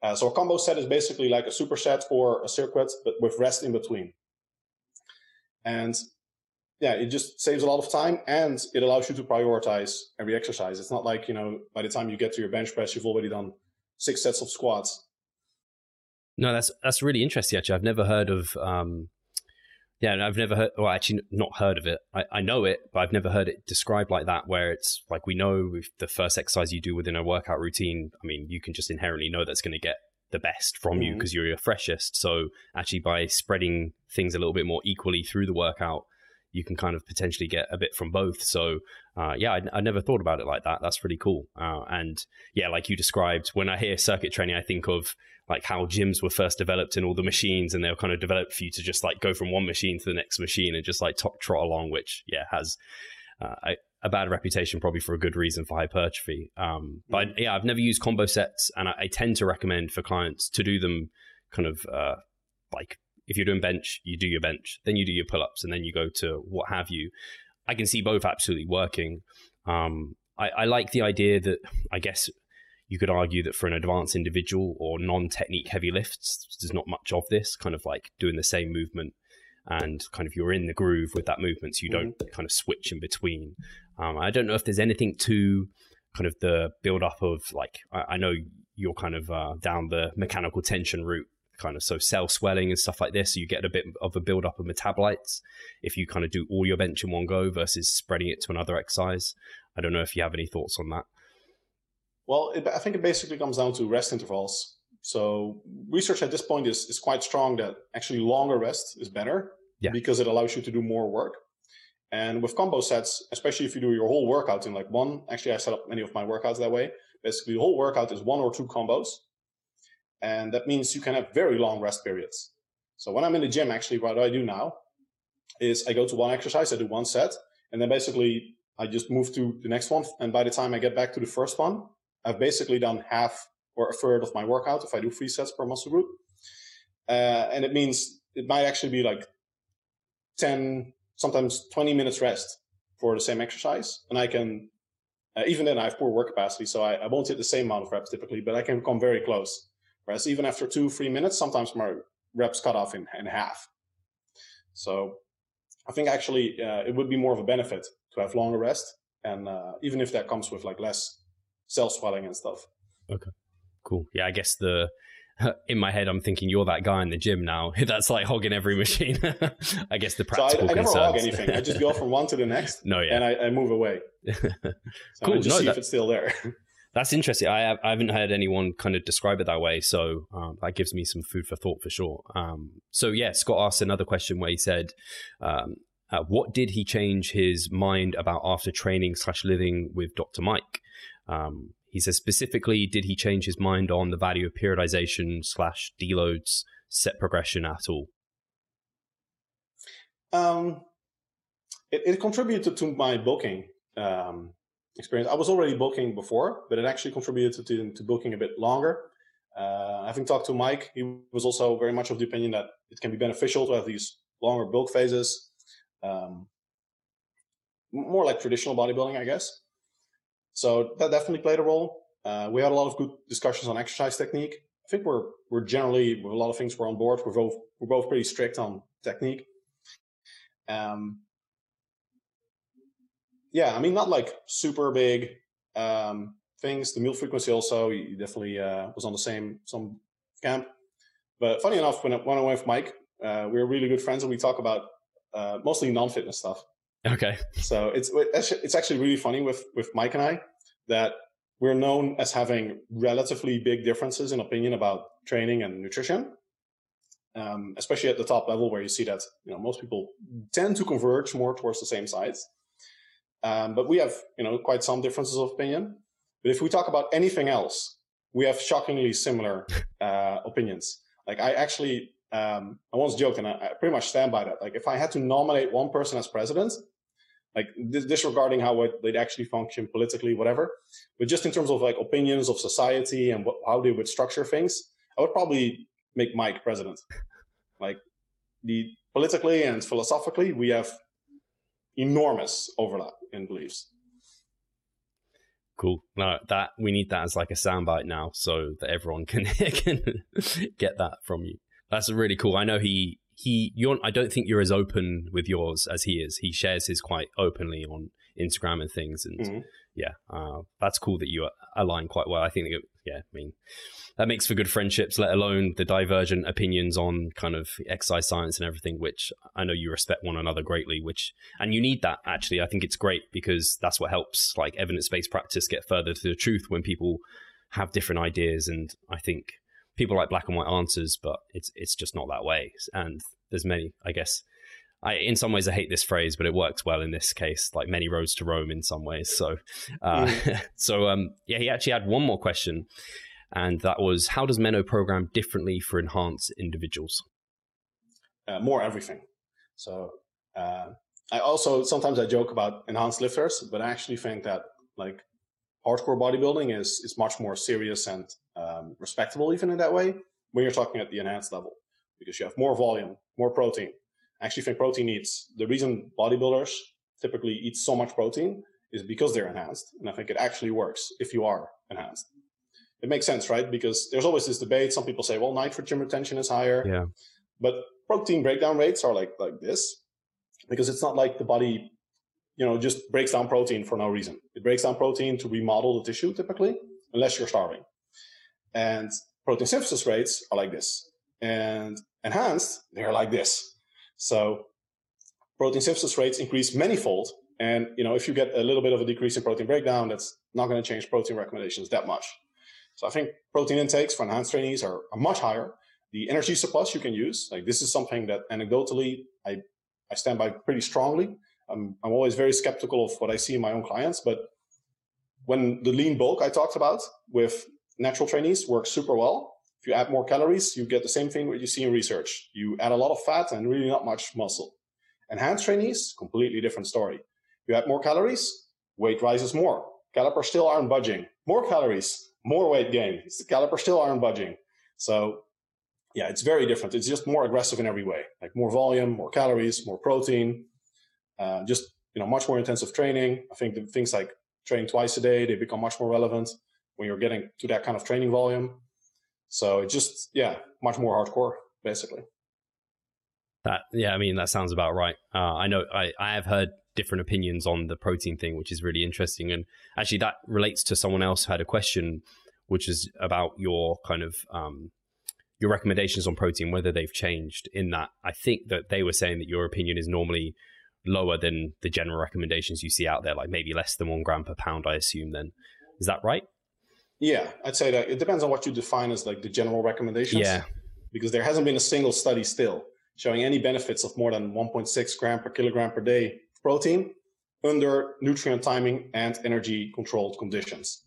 Uh, so a combo set is basically like a superset or a circuit, but with rest in between. And yeah, it just saves a lot of time and it allows you to prioritize every exercise. It's not like, you know, by the time you get to your bench press, you've already done six sets of squats. No, that's that's really interesting, actually. I've never heard of, um, yeah, I've never heard, well, actually not heard of it. I, I know it, but I've never heard it described like that, where it's like, we know if the first exercise you do within a workout routine, I mean, you can just inherently know that's going to get the best from mm-hmm. you because you're your freshest. So actually by spreading things a little bit more equally through the workout, you can kind of potentially get a bit from both. So uh, yeah, I, I never thought about it like that. That's really cool. Uh, and yeah, like you described, when I hear circuit training, I think of like how gyms were first developed and all the machines, and they were kind of developed for you to just like go from one machine to the next machine and just like top trot along, which yeah, has uh, a, a bad reputation probably for a good reason for hypertrophy. Um, but yeah, I've never used combo sets, and I, I tend to recommend for clients to do them kind of uh, like, if you're doing bench, you do your bench, then you do your pull-ups, and then you go to what have you. I can see both absolutely working. Um, I, I like the idea that, I guess you could argue that for an advanced individual or non-technique heavy lifts, there's not much of this, kind of like doing the same movement and kind of you're in the groove with that movement, so you don't mm-hmm. kind of switch in between. Um, I don't know if there's anything to kind of the build-up of like, I, I know you're kind of uh, down the mechanical tension route, kind of so cell swelling and stuff like this, so you get a bit of a build-up of metabolites if you kind of do all your bench in one go versus spreading it to another exercise. I don't know if you have any thoughts on that. Well, it, I think it basically comes down to rest intervals. So research at this point is, is quite strong that actually longer rest is better yeah. because it allows you to do more work. And with combo sets, especially if you do your whole workout in like one, actually I set up many of my workouts that way. Basically the whole workout is one or two combos. And that means you can have very long rest periods. So when I'm in the gym, actually, what I do now is I go to one exercise, I do one set, and then basically I just move to the next one. And by the time I get back to the first one, I've basically done half or a third of my workout if I do three sets per muscle group. Uh, and it means it might actually be like ten, sometimes twenty minutes rest for the same exercise. And I can, uh, even then I have poor work capacity, so I, I won't hit the same amount of reps typically, but I can come very close. Whereas even after two, three minutes, sometimes my reps cut off in, in half. So I think actually uh, it would be more of a benefit to have longer rest. And uh, even if that comes with like less cell swelling and stuff. Okay, cool. Yeah, I guess the in my head, I'm thinking you're that guy in the gym now that's like hogging every machine. I guess the practical. So I, I never concerns. hog anything. I just go from one to the next. No, yeah, and I, I move away. So cool. I just no, see that, if it's still there. That's interesting. I, have, I haven't heard anyone kind of describe it that way, so um, that gives me some food for thought for sure. Um, so yeah, Scott asked another question where he said, um, uh, "What did he change his mind about after training slash living with Doctor Mike?" Um, He says, specifically, did he change his mind on the value of periodization slash deloads, set progression at all? Um, it, it contributed to my bulking um, experience. I was already bulking before, but it actually contributed to, to bulking a bit longer. Uh, having talked to Mike, he was also very much of the opinion that it can be beneficial to have these longer bulk phases, um, more like traditional bodybuilding, I guess. So that definitely played a role. Uh, we had a lot of good discussions on exercise technique. I think we're we're generally, with a lot of things we're on board, we're both we're both pretty strict on technique. Um, yeah, I mean, not like super big um, things. The meal frequency also, he definitely uh, was on the same some camp. But funny enough, when I went away with Mike, uh, we were really good friends, and we talk about uh, mostly non-fitness stuff. Okay. So it's it's actually really funny with, with Mike and I that we're known as having relatively big differences in opinion about training and nutrition, um, especially at the top level where you see that you know most people tend to converge more towards the same sides. Um, but we have you know quite some differences of opinion. But if we talk about anything else, we have shockingly similar uh, opinions. Like I actually um, I once joked, and I, I pretty much stand by that. Like if I had to nominate one person as president. Like dis disregarding how it, they'd actually function politically, whatever, but just in terms of like opinions of society and what, how they would structure things, I would probably make Mike president. Like the politically and philosophically, we have enormous overlap in beliefs. Cool. No, that we need that as like a soundbite now, so that everyone can, can get that from you. That's really cool. I know he. He, you're, I don't think you're as open with yours as he is. He shares his quite openly on Instagram and things. And mm-hmm. yeah, uh, that's cool that you align quite well. I think, that, yeah, I mean, that makes for good friendships, let alone the divergent opinions on kind of exercise science and everything, which I know you respect one another greatly, which, and you need that actually. I think it's great because that's what helps like evidence-based practice get further to the truth when people have different ideas. And I think, people like black and white answers, but it's it's just not that way. And there's many, I guess, I in some ways I hate this phrase, but it works well in this case, like many roads to Rome in some ways. So, uh, yeah. so um, yeah, he actually had one more question, and that was, how does Menno program differently for enhanced individuals? Uh, more everything. So uh, I also, sometimes I joke about enhanced lifters, but I actually think that like hardcore bodybuilding is is much more serious and um, respectable even in that way when you're talking at the enhanced level, because you have more volume, more protein. I actually think protein needs, the reason bodybuilders typically eat so much protein is because they're enhanced. And I think it actually works if you are enhanced. It makes sense, right? Because there's always this debate. Some people say, well, nitrogen retention is higher, yeah, but protein breakdown rates are like, like this, because it's not like the body you know, just breaks down protein for no reason. It breaks down protein to remodel the tissue typically, unless you're starving. And protein synthesis rates are like this. And enhanced, they're like this. So protein synthesis rates increase manyfold. And, you know, if you get a little bit of a decrease in protein breakdown, that's not going to change protein recommendations that much. So I think protein intakes for enhanced trainees are, are much higher. The energy surplus you can use, like this is something that anecdotally I, I stand by pretty strongly. I'm, I'm always very skeptical of what I see in my own clients, but when the lean bulk I talked about with natural trainees works super well. If you add more calories, you get the same thing that you see in research. You add a lot of fat and really not much muscle. Enhanced trainees, completely different story. You add more calories, weight rises more. Calipers still aren't budging. More calories, more weight gain. Calipers still aren't budging. So yeah, it's very different. It's just more aggressive in every way, like more volume, more calories, more protein. Uh, just, you know, much more intensive training. I think the things like training twice a day, they become much more relevant when you're getting to that kind of training volume. So it just, yeah, much more hardcore, basically. That, yeah, I mean, that sounds about right. Uh, I know I, I have heard different opinions on the protein thing, which is really interesting. And actually that relates to someone else who had a question, which is about your kind of um, your recommendations on protein, whether they've changed in that. I think that they were saying that your opinion is normally lower than the general recommendations you see out there, like maybe less than one gram per pound, I assume then. Is that right? Yeah, I'd say that it depends on what you define as like the general recommendations. Yeah. Because there hasn't been a single study still showing any benefits of more than one point six gram per kilogram per day protein under nutrient timing and energy controlled conditions.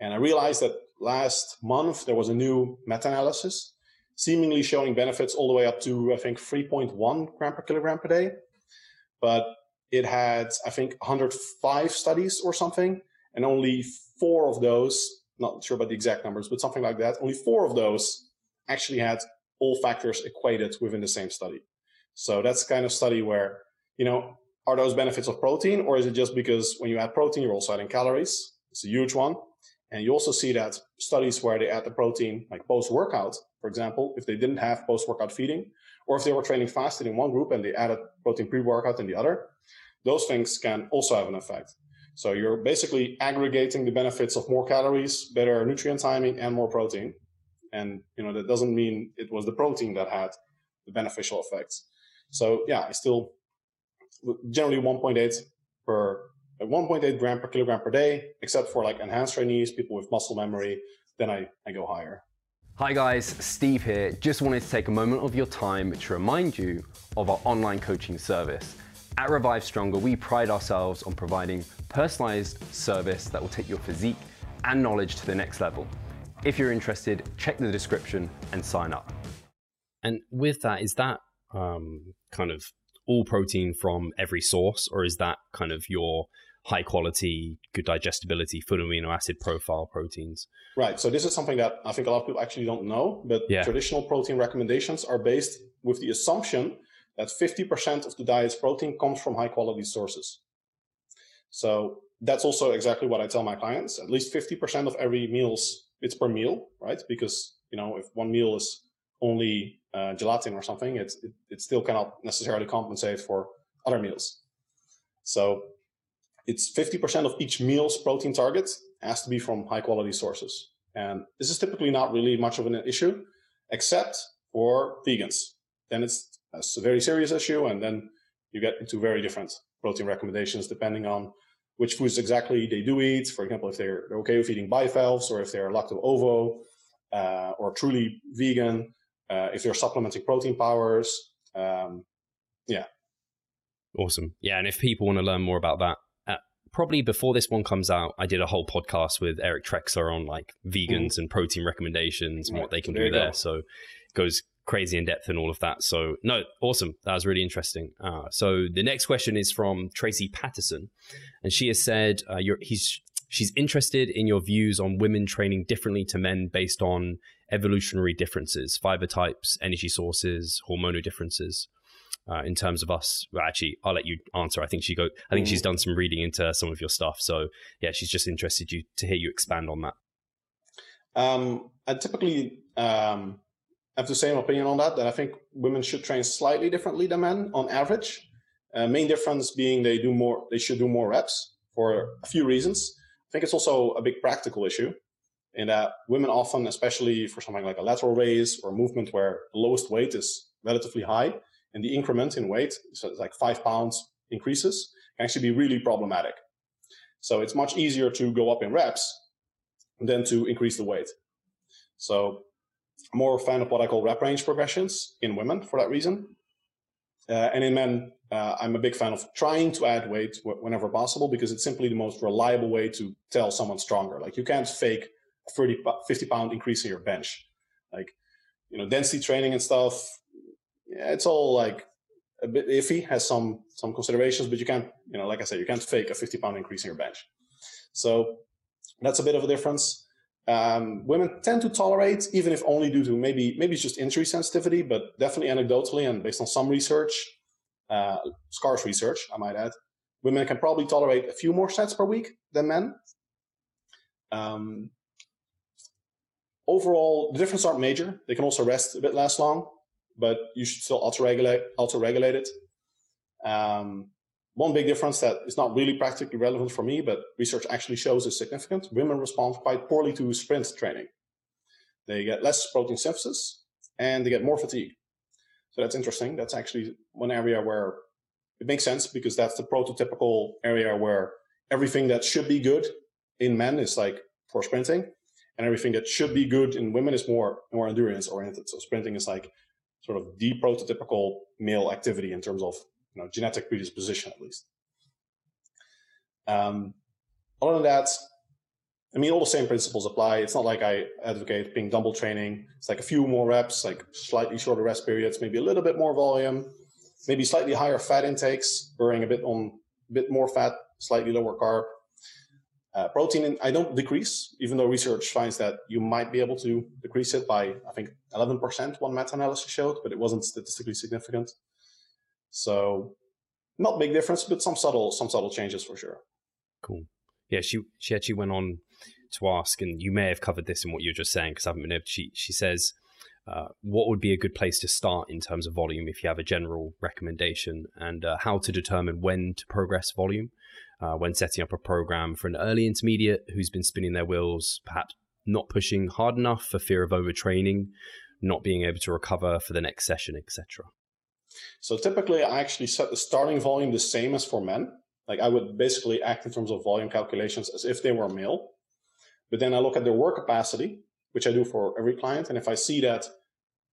And I realized that last month there was a new meta-analysis seemingly showing benefits all the way up to, I think, three point one gram per kilogram per day. But it had, I think, one hundred five studies or something, and only four of those, not sure about the exact numbers, but something like that, only four of those actually had all factors equated within the same study. So that's the kind of study where, you know, are those benefits of protein, or is it just because when you add protein, you're also adding calories? It's a huge one. And you also see that studies where they add the protein, like post-workout, for example, if they didn't have post-workout feeding, or if they were training fasted in one group and they added protein pre-workout in the other, those things can also have an effect. So you're basically aggregating the benefits of more calories, better nutrient timing, and more protein. And, you know, that doesn't mean it was the protein that had the beneficial effects. So yeah, I still generally one point eight per, one point eight gram per kilogram per day, except for like enhanced trainees, people with muscle memory, then I, I go higher. Hi guys, Steve here. Just wanted to take a moment of your time to remind you of our online coaching service. At Revive Stronger, we pride ourselves on providing personalized service that will take your physique and knowledge to the next level. If you're interested, check the description and sign up. And with that, is that um, kind of all protein from every source, or is that kind of your high quality, good digestibility, full amino acid profile proteins? Right. So this is something that I think a lot of people actually don't know, but yeah. Traditional protein recommendations are based with the assumption that fifty percent of the diet's protein comes from high quality sources. So that's also exactly what I tell my clients. At least fifty percent of every meal's it's per meal, right? Because, you know, if one meal is only uh, gelatin or something, it's, it, it still cannot necessarily compensate for other meals. So it's fifty percent of each meal's protein target has to be from high quality sources. And this is typically not really much of an issue, except for vegans. Then it's a very serious issue. And then you get into very different protein recommendations depending on which foods exactly they do eat. For example, if they're okay with eating bivalves, or if they're lacto-ovo, uh, or truly vegan, uh, if they're supplementing protein powders. Um, yeah. Awesome. Yeah. And if people want to learn more about that, uh, probably before this one comes out, I did a whole podcast with Eric Trexler on like vegans mm-hmm. and protein recommendations and right. what they can there do there. Go. So it goes crazy in depth and all of that. So no, awesome. That was really interesting. Uh, so the next question is from Tracy Patterson, and she has said uh, you're, he's, she's interested in your views on women training differently to men based on evolutionary differences, fiber types, energy sources, hormonal differences. Uh, in terms of us, well, actually, I'll let you answer. I think she go. I think mm-hmm. she's done some reading into some of your stuff. So yeah, she's just interested you to hear you expand on that. Um, I typically. Um... I have the same opinion on that, that I think women should train slightly differently than men on average. Uh, main difference being they do more, they should do more reps for a few reasons. I think it's also a big practical issue in that women often, especially for something like a lateral raise or movement where the lowest weight is relatively high and the increment in weight, so it's like five pounds increases, can actually be really problematic. So it's much easier to go up in reps than to increase the weight. So more a fan of what I call rep range progressions in women for that reason. Uh, and in men, uh, I'm a big fan of trying to add weight wh- whenever possible, because it's simply the most reliable way to tell someone stronger. Like you can't fake a thirty, fifty pound increase in your bench. Like, you know, density training and stuff, yeah, it's all like a bit iffy, has some, some considerations, but you can't, you know, like I said, you can't fake a fifty pound increase in your bench. So that's a bit of a difference. Um, women tend to tolerate, even if only due to maybe, maybe it's just injury sensitivity, but definitely anecdotally and based on some research, uh, scarce research, I might add, women can probably tolerate a few more sets per week than men. Um, overall, the differences aren't major. They can also rest a bit less long, but you should still auto-regulate, auto-regulate it. Um, One big difference that is not really practically relevant for me, but research actually shows is significant. Women respond quite poorly to sprint training. They get less protein synthesis, and they get more fatigue. So that's interesting. That's actually one area where it makes sense, because that's the prototypical area where everything that should be good in men is like for sprinting, and everything that should be good in women is more, more endurance oriented. So sprinting is like sort of the prototypical male activity in terms of, you know, genetic predisposition, at least. Um, other than that, I mean, all the same principles apply. It's not like I advocate being dumbbell training. It's like a few more reps, like slightly shorter rest periods, maybe a little bit more volume, maybe slightly higher fat intakes, burning a bit on a bit more fat, slightly lower carb. Uh, protein, in, I don't decrease, even though research finds that you might be able to decrease it by, I think, eleven percent, one meta-analysis showed, but it wasn't statistically significant. So not big difference, but some subtle, some subtle changes for sure. Cool. Yeah, she she actually went on to ask, and you may have covered this in what you were just saying because I haven't been able to. She, she says, uh, what would be a good place to start in terms of volume if you have a general recommendation, and uh, how to determine when to progress volume uh, when setting up a program for an early intermediate who's been spinning their wheels, perhaps not pushing hard enough for fear of overtraining, not being able to recover for the next session, et cetera. So typically, I actually set the starting volume the same as for men. Like I would basically act in terms of volume calculations as if they were male, but then I look at their work capacity, which I do for every client. And if I see that,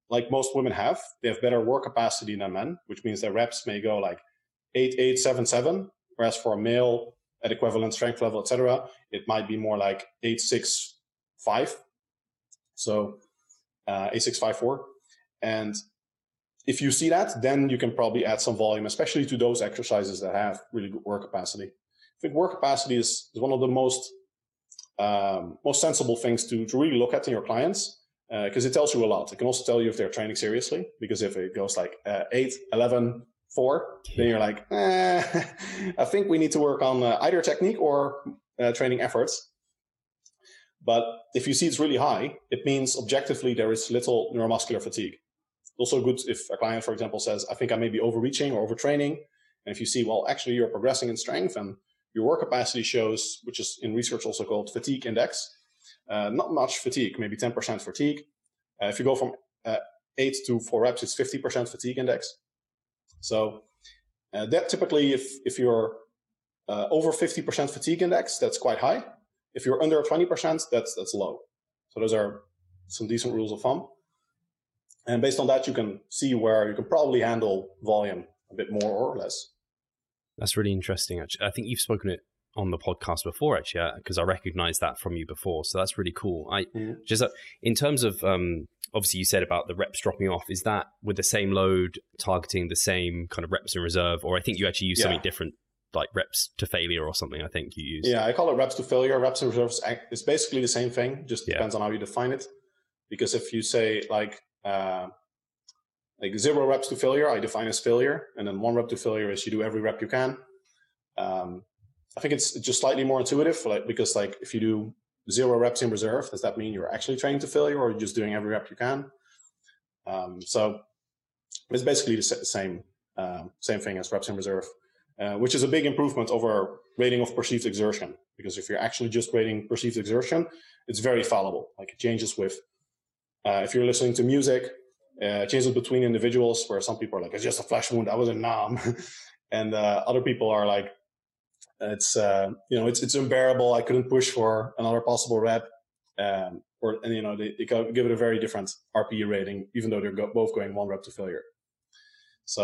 like most women have, they have better work capacity than men, which means their reps may go like eight, eight, seven, seven. Whereas for a male at equivalent strength level, et cetera, it might be more like eight, six, five. So, uh, eight, six, five, four. And if you see that, then you can probably add some volume, especially to those exercises that have really good work capacity. I think work capacity is, is one of the most um, most sensible things to, to really look at in your clients, because uh, it tells you a lot. It can also tell you if they're training seriously, because if it goes like uh, eight, eleven, four, yeah, then you're like, eh, I think we need to work on uh, either technique or uh, training efforts. But if you see it's really high, it means objectively there is little neuromuscular fatigue. Also good if a client, for example, says, I think I may be overreaching or overtraining. And if you see, well, actually you're progressing in strength and your work capacity shows, which is in research also called fatigue index, uh, not much fatigue, maybe ten percent fatigue. Uh, if you go from uh, eight to four reps, it's fifty percent fatigue index. So uh, that typically, if, if you're uh, over fifty percent fatigue index, that's quite high. If you're under twenty percent, that's, that's low. So those are some decent rules of thumb. And based on that, you can see where you can probably handle volume a bit more or less. That's really interesting, actually. I think you've spoken it on the podcast before, actually, because I recognized that from you before. So that's really cool. I mm-hmm. just uh, in terms of, um, obviously, you said about the reps dropping off. Is that with the same load, targeting the same kind of reps in reserve? Or I think you actually use yeah. something different, like reps to failure or something, I think you use. Yeah, I call it reps to failure. Reps in reserve is basically the same thing, just yeah. depends on how you define it. Because if you say, like, Uh, like zero reps to failure, I define as failure. And then one rep to failure is you do every rep you can. Um, I think it's just slightly more intuitive, like, because like if you do zero reps in reserve, does that mean you're actually training to failure or you're just doing every rep you can? Um, so it's basically the same uh, same thing as reps in reserve, uh, which is a big improvement over rating of perceived exertion. Because if you're actually just rating perceived exertion, it's very fallible. Like it changes with Uh, if you're listening to music, uh, changes between individuals, where some people are like, it's just a flesh wound, I wasn't numb. And uh, other people are like, it's, uh, you know, it's, it's unbearable. I couldn't push for another possible rep. Um, or, and, you know, they, they give it a very different R P E rating, even though they're go- both going one rep to failure. So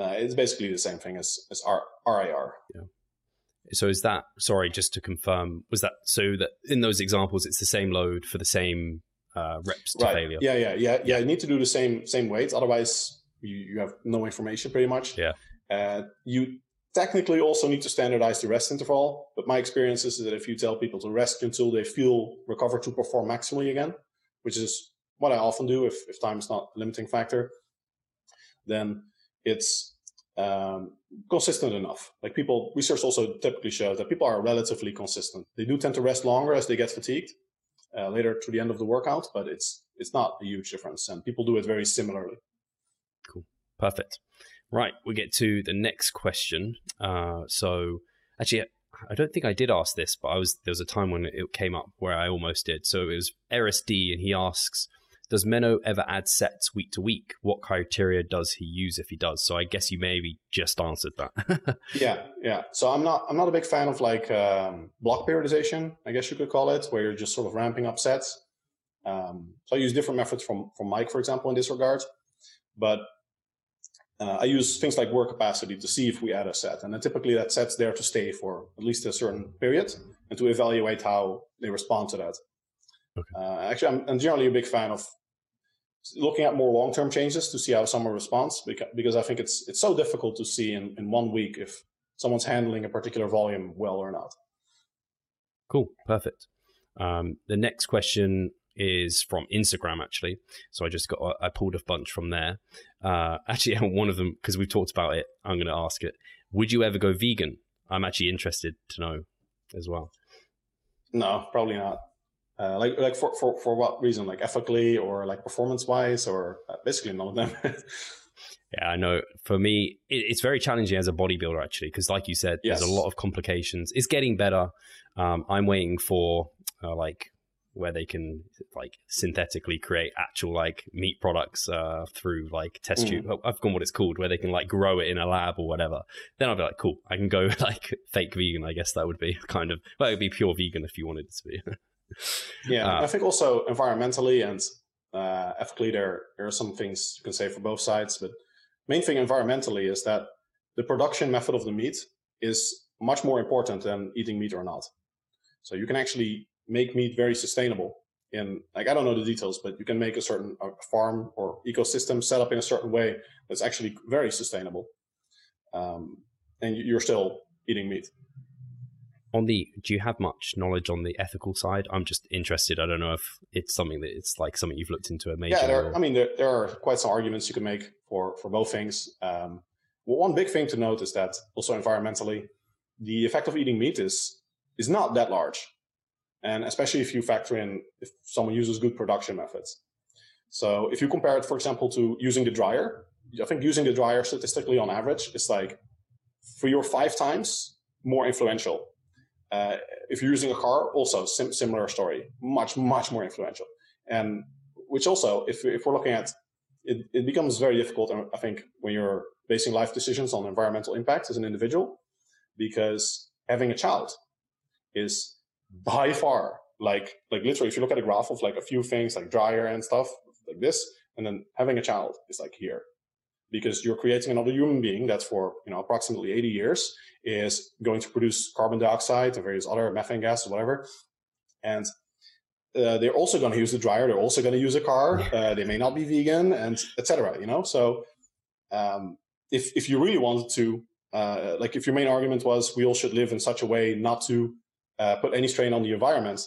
uh, it's basically the same thing as, as R- RIR. Yeah. So is that, sorry, just to confirm, was that so that in those examples, it's the same load for the same Uh, reps to right. failure. Yeah, yeah, yeah, yeah. You need to do the same same weights, otherwise you, you have no information pretty much. Yeah. Uh, you technically also need to standardize the rest interval, but my experience is that if you tell people to rest until they feel recovered to perform maximally again, which is what I often do if, if time is not a limiting factor, then it's um, consistent enough. Like people, research also typically shows that people are relatively consistent. They do tend to rest longer as they get fatigued. Uh, later to the end of the workout, but it's it's not a huge difference, and people do it very similarly. Cool, perfect. Right, we get to the next question. Uh, so, actually, I don't think I did ask this, but I was there was a time when it came up where I almost did. So it was R S D, and he asks, Does Menno ever add sets week to week? What criteria does he use if he does? So I guess you maybe just answered that. yeah, yeah. So I'm not, I'm not a big fan of like um, block periodization, I guess you could call it, where you're just sort of ramping up sets. Um, so I use different methods from from Mike, for example, in this regard. But uh, I use things like work capacity to see if we add a set, and then typically that set's there to stay for at least a certain period and to evaluate how they respond to that. Okay. Uh, actually, I'm, I'm generally a big fan of looking at more long-term changes to see how someone responds, because, because I think it's it's so difficult to see in, in one week if someone's handling a particular volume well or not. Cool, perfect. Um, the next question is from Instagram, actually. So I just got, I pulled a bunch from there. Uh, actually, one of them, because we've talked about it, I'm going to ask it. Would you ever go vegan? I'm actually interested to know as well. No, probably not. Uh, like, like for, for, for what reason? Like ethically or like performance wise, or basically none of them. Yeah, I know. For me, it, it's very challenging as a bodybuilder, actually, because like you said, yes. There's a lot of complications. It's getting better. Um, I'm waiting for uh, like, where they can like synthetically create actual like meat products uh, through like test mm. tube. I've forgotten what it's called, where they can like grow it in a lab or whatever. Then I'll be like, cool, I can go like fake vegan. I guess that would be kind of, well, it'd be pure vegan if you wanted it to be. Yeah, uh, I think also environmentally and uh, ethically, there, there are some things you can say for both sides. But main thing environmentally is that the production method of the meat is much more important than eating meat or not. So you can actually make meat very sustainable. And like, I don't know the details, but you can make a certain uh, farm or ecosystem set up in a certain way that's actually very sustainable. Um, and you're still eating meat. On the, do you have much knowledge on the ethical side? I'm just interested. I don't know if it's something that it's like something you've looked into a major. Yeah, there are, I mean, there, there are quite some arguments you can make for, for both things. Um, well, one big thing to note is that also environmentally, the effect of eating meat is, is not that large. And especially if you factor in if someone uses good production methods. So if you compare it, for example, to using the dryer, I think using the dryer statistically on average is like three or five times more influential. Uh, if you're using a car, also sim- similar story, much, much more influential. And which also, if, if we're looking at, it, it becomes very difficult, I think, when you're basing life decisions on environmental impact as an individual, because having a child is by far, like, like literally, if you look at a graph of like a few things like dryer and stuff like this, and then having a child is like here, because you're creating another human being that for, you know, approximately eighty years is going to produce carbon dioxide and various other methane gas or whatever. And uh, they're also going to use the dryer. They're also going to use a car. Uh, they may not be vegan, and et cetera, you know? So um, if, if you really wanted to, uh, like if your main argument was we all should live in such a way not to Uh, put any strain on the environment,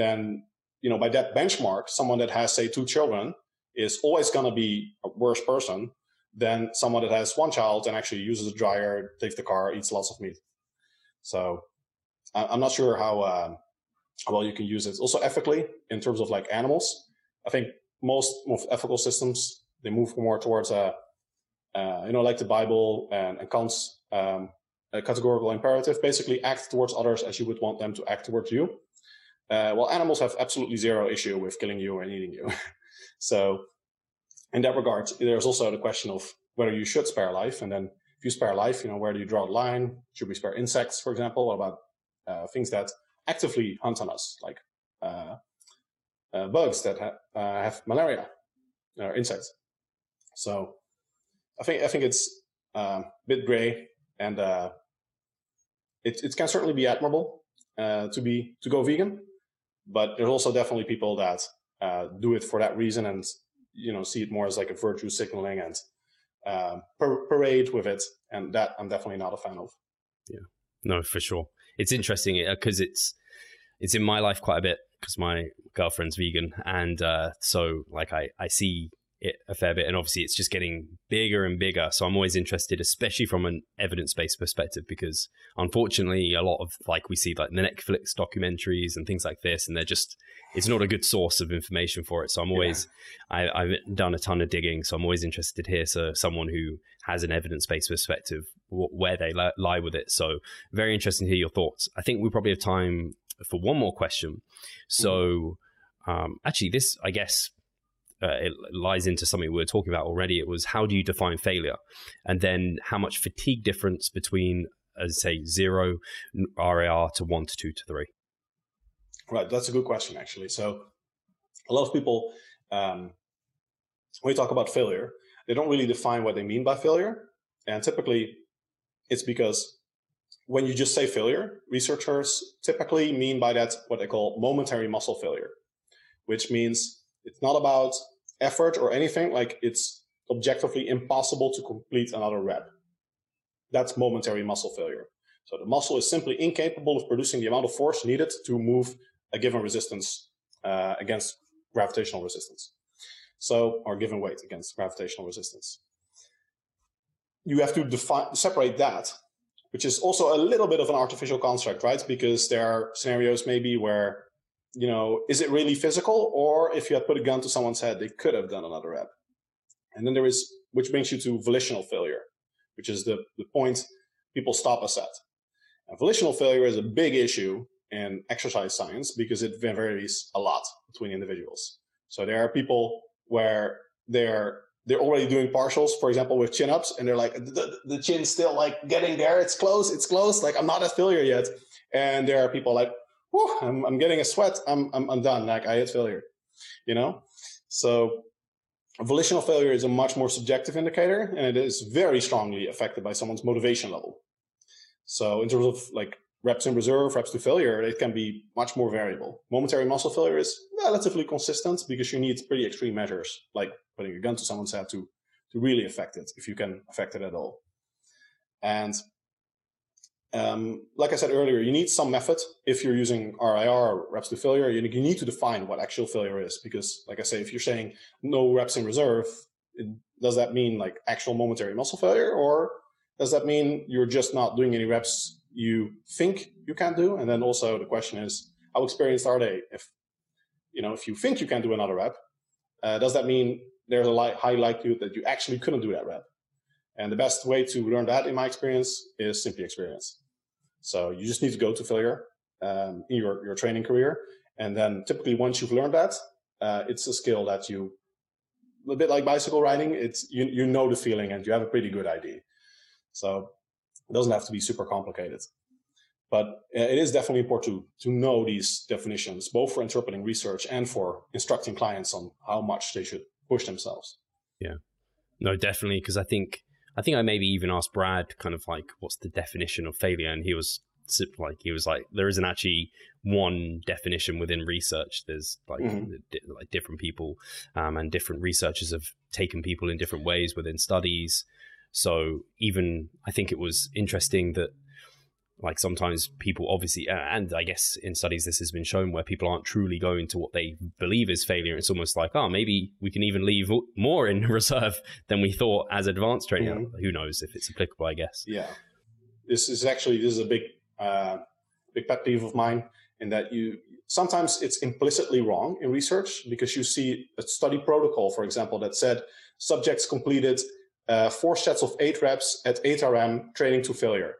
then, you know, by that benchmark, someone that has, say, two children is always going to be a worse person than someone that has one child and actually uses a dryer, takes the car, eats lots of meat. So I- I'm not sure how, uh, how well you can use it. Also ethically, in terms of like animals, I think most of ethical systems, they move more towards, uh, uh, you know, like the Bible and, and Kant's, um, a categorical imperative, basically act towards others as you would want them to act towards you. Uh, well, animals have absolutely zero issue with killing you and eating you. So in that regard, there's also the question of whether you should spare life. And then if you spare life, you know, where do you draw the line? Should we spare insects, for example? What about uh, things that actively hunt on us, like uh, uh, bugs that ha- uh, have malaria or insects? So I think, I think it's um, a bit gray. And uh, it, it can certainly be admirable uh, to be to go vegan, but there's also definitely people that uh, do it for that reason and, you know, see it more as like a virtue signaling and uh, par- parade with it. And that I'm definitely not a fan of. Yeah, no, for sure. It's interesting because it's it's in my life quite a bit because my girlfriend's vegan. And uh, so like I, I see it a fair bit, and obviously it's just getting bigger and bigger, so I'm always interested, especially from an evidence-based perspective, because unfortunately a lot of like we see like the Netflix documentaries and things like this, and they're just, it's not a good source of information for it. So I'm always yeah. I, I've done a ton of digging, so I'm always interested to hear so someone who has an evidence-based perspective wh- where they li- lie with it. So very interesting to hear your thoughts. I think we probably have time for one more question. So um actually this I guess uh, it lies into something we were talking about already. It was, how do you define failure? And then how much fatigue difference between, as say, zero R A R to one to two to three? Right. That's a good question, actually. So a lot of people, um, when we talk about failure, they don't really define what they mean by failure. And typically it's because when you just say failure, researchers typically mean by that what they call momentary muscle failure, which means it's not about effort or anything. Like, it's objectively impossible to complete another rep. That's momentary muscle failure. So the muscle is simply incapable of producing the amount of force needed to move a given resistance uh, against gravitational resistance. So, or given weight against gravitational resistance. You have to define, separate that, which is also a little bit of an artificial construct, right? Because there are scenarios maybe where, you know, is it really physical? Or if you had put a gun to someone's head, they could have done another rep. And then there is, which brings you to volitional failure, which is the, the point people stop us at. And volitional failure is a big issue in exercise science because it varies a lot between individuals. So there are people where they're they're already doing partials, for example, with chin-ups, and they're like, the, the chin's still like getting there. It's close, it's close. Like, I'm not at failure yet. And there are people like, whew, I'm, I'm getting a sweat. I'm, I'm, I'm done. Like, I hit failure, you know? So volitional failure is a much more subjective indicator, and it is very strongly affected by someone's motivation level. So in terms of like reps in reserve, reps to failure, it can be much more variable. Momentary muscle failure is relatively consistent because you need pretty extreme measures, like putting a gun to someone's head to, to really affect it, if you can affect it at all. And um, like I said earlier, you need some method. If you're using R I R, or reps to failure, you need to define what actual failure is, because like I say, if you're saying no reps in reserve, it, does that mean like actual momentary muscle failure, or does that mean you're just not doing any reps you think you can do? And then also the question is, how experienced are they? If, you know, if you think you can do another rep, uh, does that mean there's a li- high likelihood that you actually couldn't do that rep? And the best way to learn that, in my experience, is simply experience. So you just need to go to failure um, in your, your training career. And then typically once you've learned that, uh, it's a skill that you, a bit like bicycle riding, it's you, you know the feeling and you have a pretty good idea. So it doesn't have to be super complicated. But it is definitely important to, to know these definitions, both for interpreting research and for instructing clients on how much they should push themselves. Yeah, no, definitely. Because I think I think I maybe even asked Brad kind of like, what's the definition of failure? And he was like, he was like, there isn't actually one definition within research. There's like, mm-hmm. di- like different people um, and different researchers have taken people in different ways within studies. So even I think it was interesting that like sometimes people obviously, and I guess in studies this has been shown, where people aren't truly going to what they believe is failure. It's almost like, oh, maybe we can even leave more in reserve than we thought as advanced training. Mm-hmm. Who knows if it's applicable, I guess. Yeah. This is actually, this is a big, uh, big pet peeve of mine, in that you, sometimes it's implicitly wrong in research, because you see a study protocol, for example, that said subjects completed uh, four sets of eight reps at eight R M training to failure.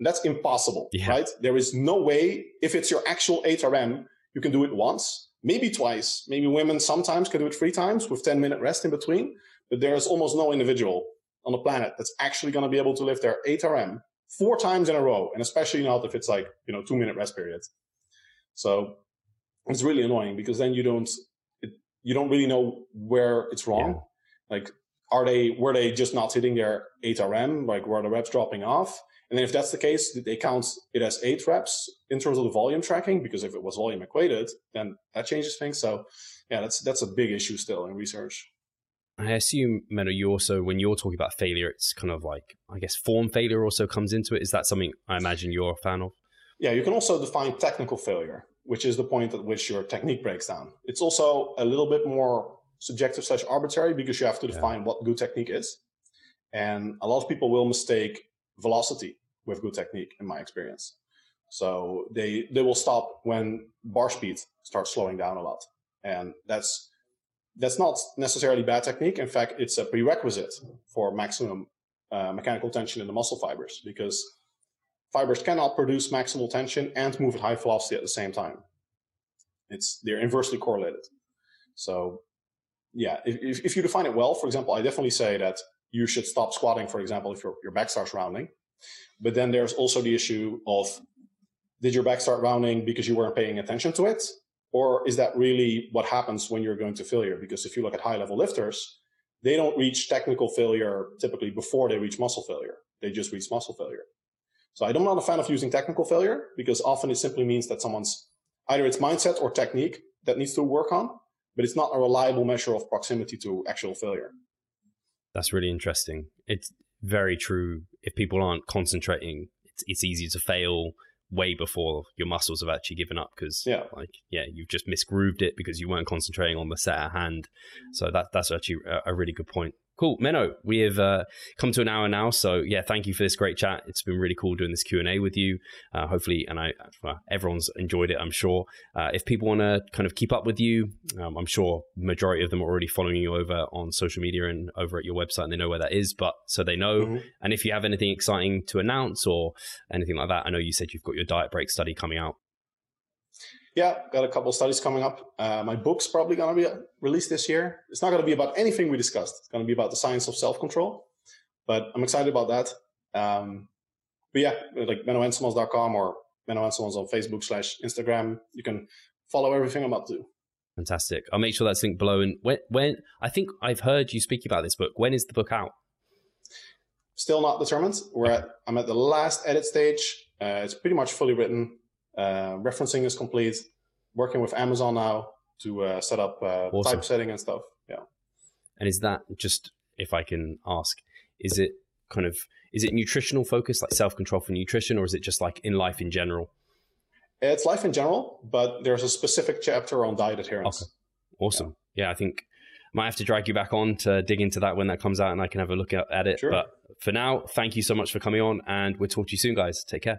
That's impossible, yeah. Right? There is no way, if it's your actual eight R M, you can do it once, maybe twice. Maybe women sometimes can do it three times with ten minute rest in between. But there is almost no individual on the planet that's actually going to be able to lift their eight R M four times in a row. And especially not if it's like, you know, two minute rest period. So it's really annoying, because then you don't, it, you don't really know where it's wrong. Yeah. Like, are they, were they just not hitting their eight R M? Like, were the reps dropping off? And then if that's the case, did they count it as eight reps in terms of the volume tracking? Because if it was volume equated, then that changes things. So yeah, that's that's a big issue still in research. I assume, Menno, you also, when you're talking about failure, it's kind of like, I guess, form failure also comes into it. Is that something I imagine you're a fan of? Yeah, you can also define technical failure, which is the point at which your technique breaks down. It's also a little bit more subjective slash arbitrary, because you have to define yeah. what good technique is. And a lot of people will mistake velocity with good technique, in my experience. So they they will stop when bar speed starts slowing down a lot, and that's that's not necessarily bad technique. In fact, it's a prerequisite for maximum uh, mechanical tension in the muscle fibers, because fibers cannot produce maximal tension and move at high velocity at the same time. It's they're inversely correlated. So yeah, if, if you define it well, for example, I definitely say that you should stop squatting, for example, if your, your back starts rounding. But then there's also the issue of, did your back start rounding because you weren't paying attention to it? Or is that really what happens when you're going to failure? Because if you look at high-level lifters, they don't reach technical failure typically before they reach muscle failure. They just reach muscle failure. So I'm not a fan of using technical failure, because often it simply means that someone's, either it's mindset or technique that needs to work on, but it's not a reliable measure of proximity to actual failure. That's really interesting. It's very true. If people aren't concentrating, it's, it's easy to fail way before your muscles have actually given up, because yeah. like yeah you've just misgrooved it because you weren't concentrating on the set at hand. So that that's actually a, a really good point. Cool, Menno, we have uh, come to an hour now, so yeah, thank you for this great chat. It's been really cool doing this Q and A with you, uh, hopefully, and I well, everyone's enjoyed it, I'm sure. Uh, if people want to kind of keep up with you, um, I'm sure majority of them are already following you over on social media and over at your website, and they know where that is, but so they know. Mm-hmm. And if you have anything exciting to announce or anything like that, I know you said you've got your diet break study coming out. Yeah, got a couple of studies coming up. Uh, my book's probably going to be released this year. It's not going to be about anything we discussed. It's going to be about the science of self-control, but I'm excited about that. Um, but yeah, like menno henselmans dot com or menno henselmans on Facebook slash Instagram. You can follow everything I'm up to. Fantastic. I'll make sure that's linked below. And when, when I think I've heard you speak about this book. When is the book out? Still not determined. We're at, I'm at the last edit stage. Uh, it's pretty much fully written. Uh, referencing is complete. Working with Amazon now to uh, set up uh, awesome. typesetting and stuff. Yeah. And is that just, if I can ask, is it kind of, is it nutritional focused, like self-control for nutrition, or is it just like in life in general? It's life in general, but there's a specific chapter on diet adherence. Okay. Awesome. Yeah. yeah, I think I might have to drag you back on to dig into that when that comes out and I can have a look at it. Sure. But for now, thank you so much for coming on, and we'll talk to you soon, guys. Take care.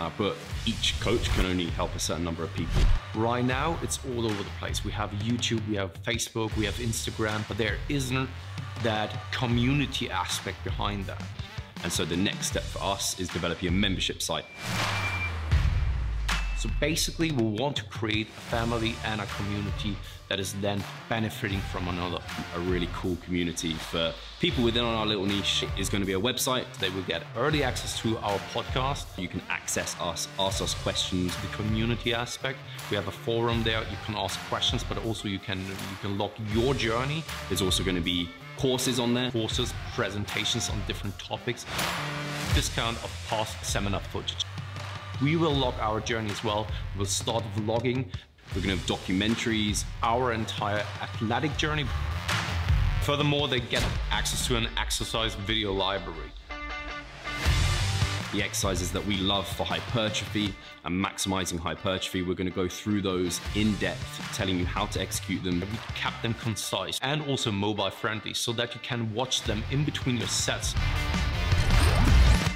uh, but each coach can only help a certain number of people. Right now, it's all over the place. We have YouTube, we have Facebook, we have Instagram, but there isn't that community aspect behind that. And so the next step for us is developing a membership site. So basically, we want to create a family and a community that is then benefiting from another. A really cool community for people within our little niche is going to be a website. They will get early access to our podcast. You can access us, ask us questions, the community aspect. We have a forum there. You can ask questions, but also you can, you can log your journey. There's also going to be courses on there, courses, presentations on different topics, discount of past seminar footage. We will log our journey as well. We'll start vlogging. We're going to have documentaries, our entire athletic journey. Furthermore, they get access to an exercise video library. The exercises that we love for hypertrophy and maximizing hypertrophy, we're going to go through those in depth, telling you how to execute them. We kept them concise and also mobile friendly so that you can watch them in between your sets.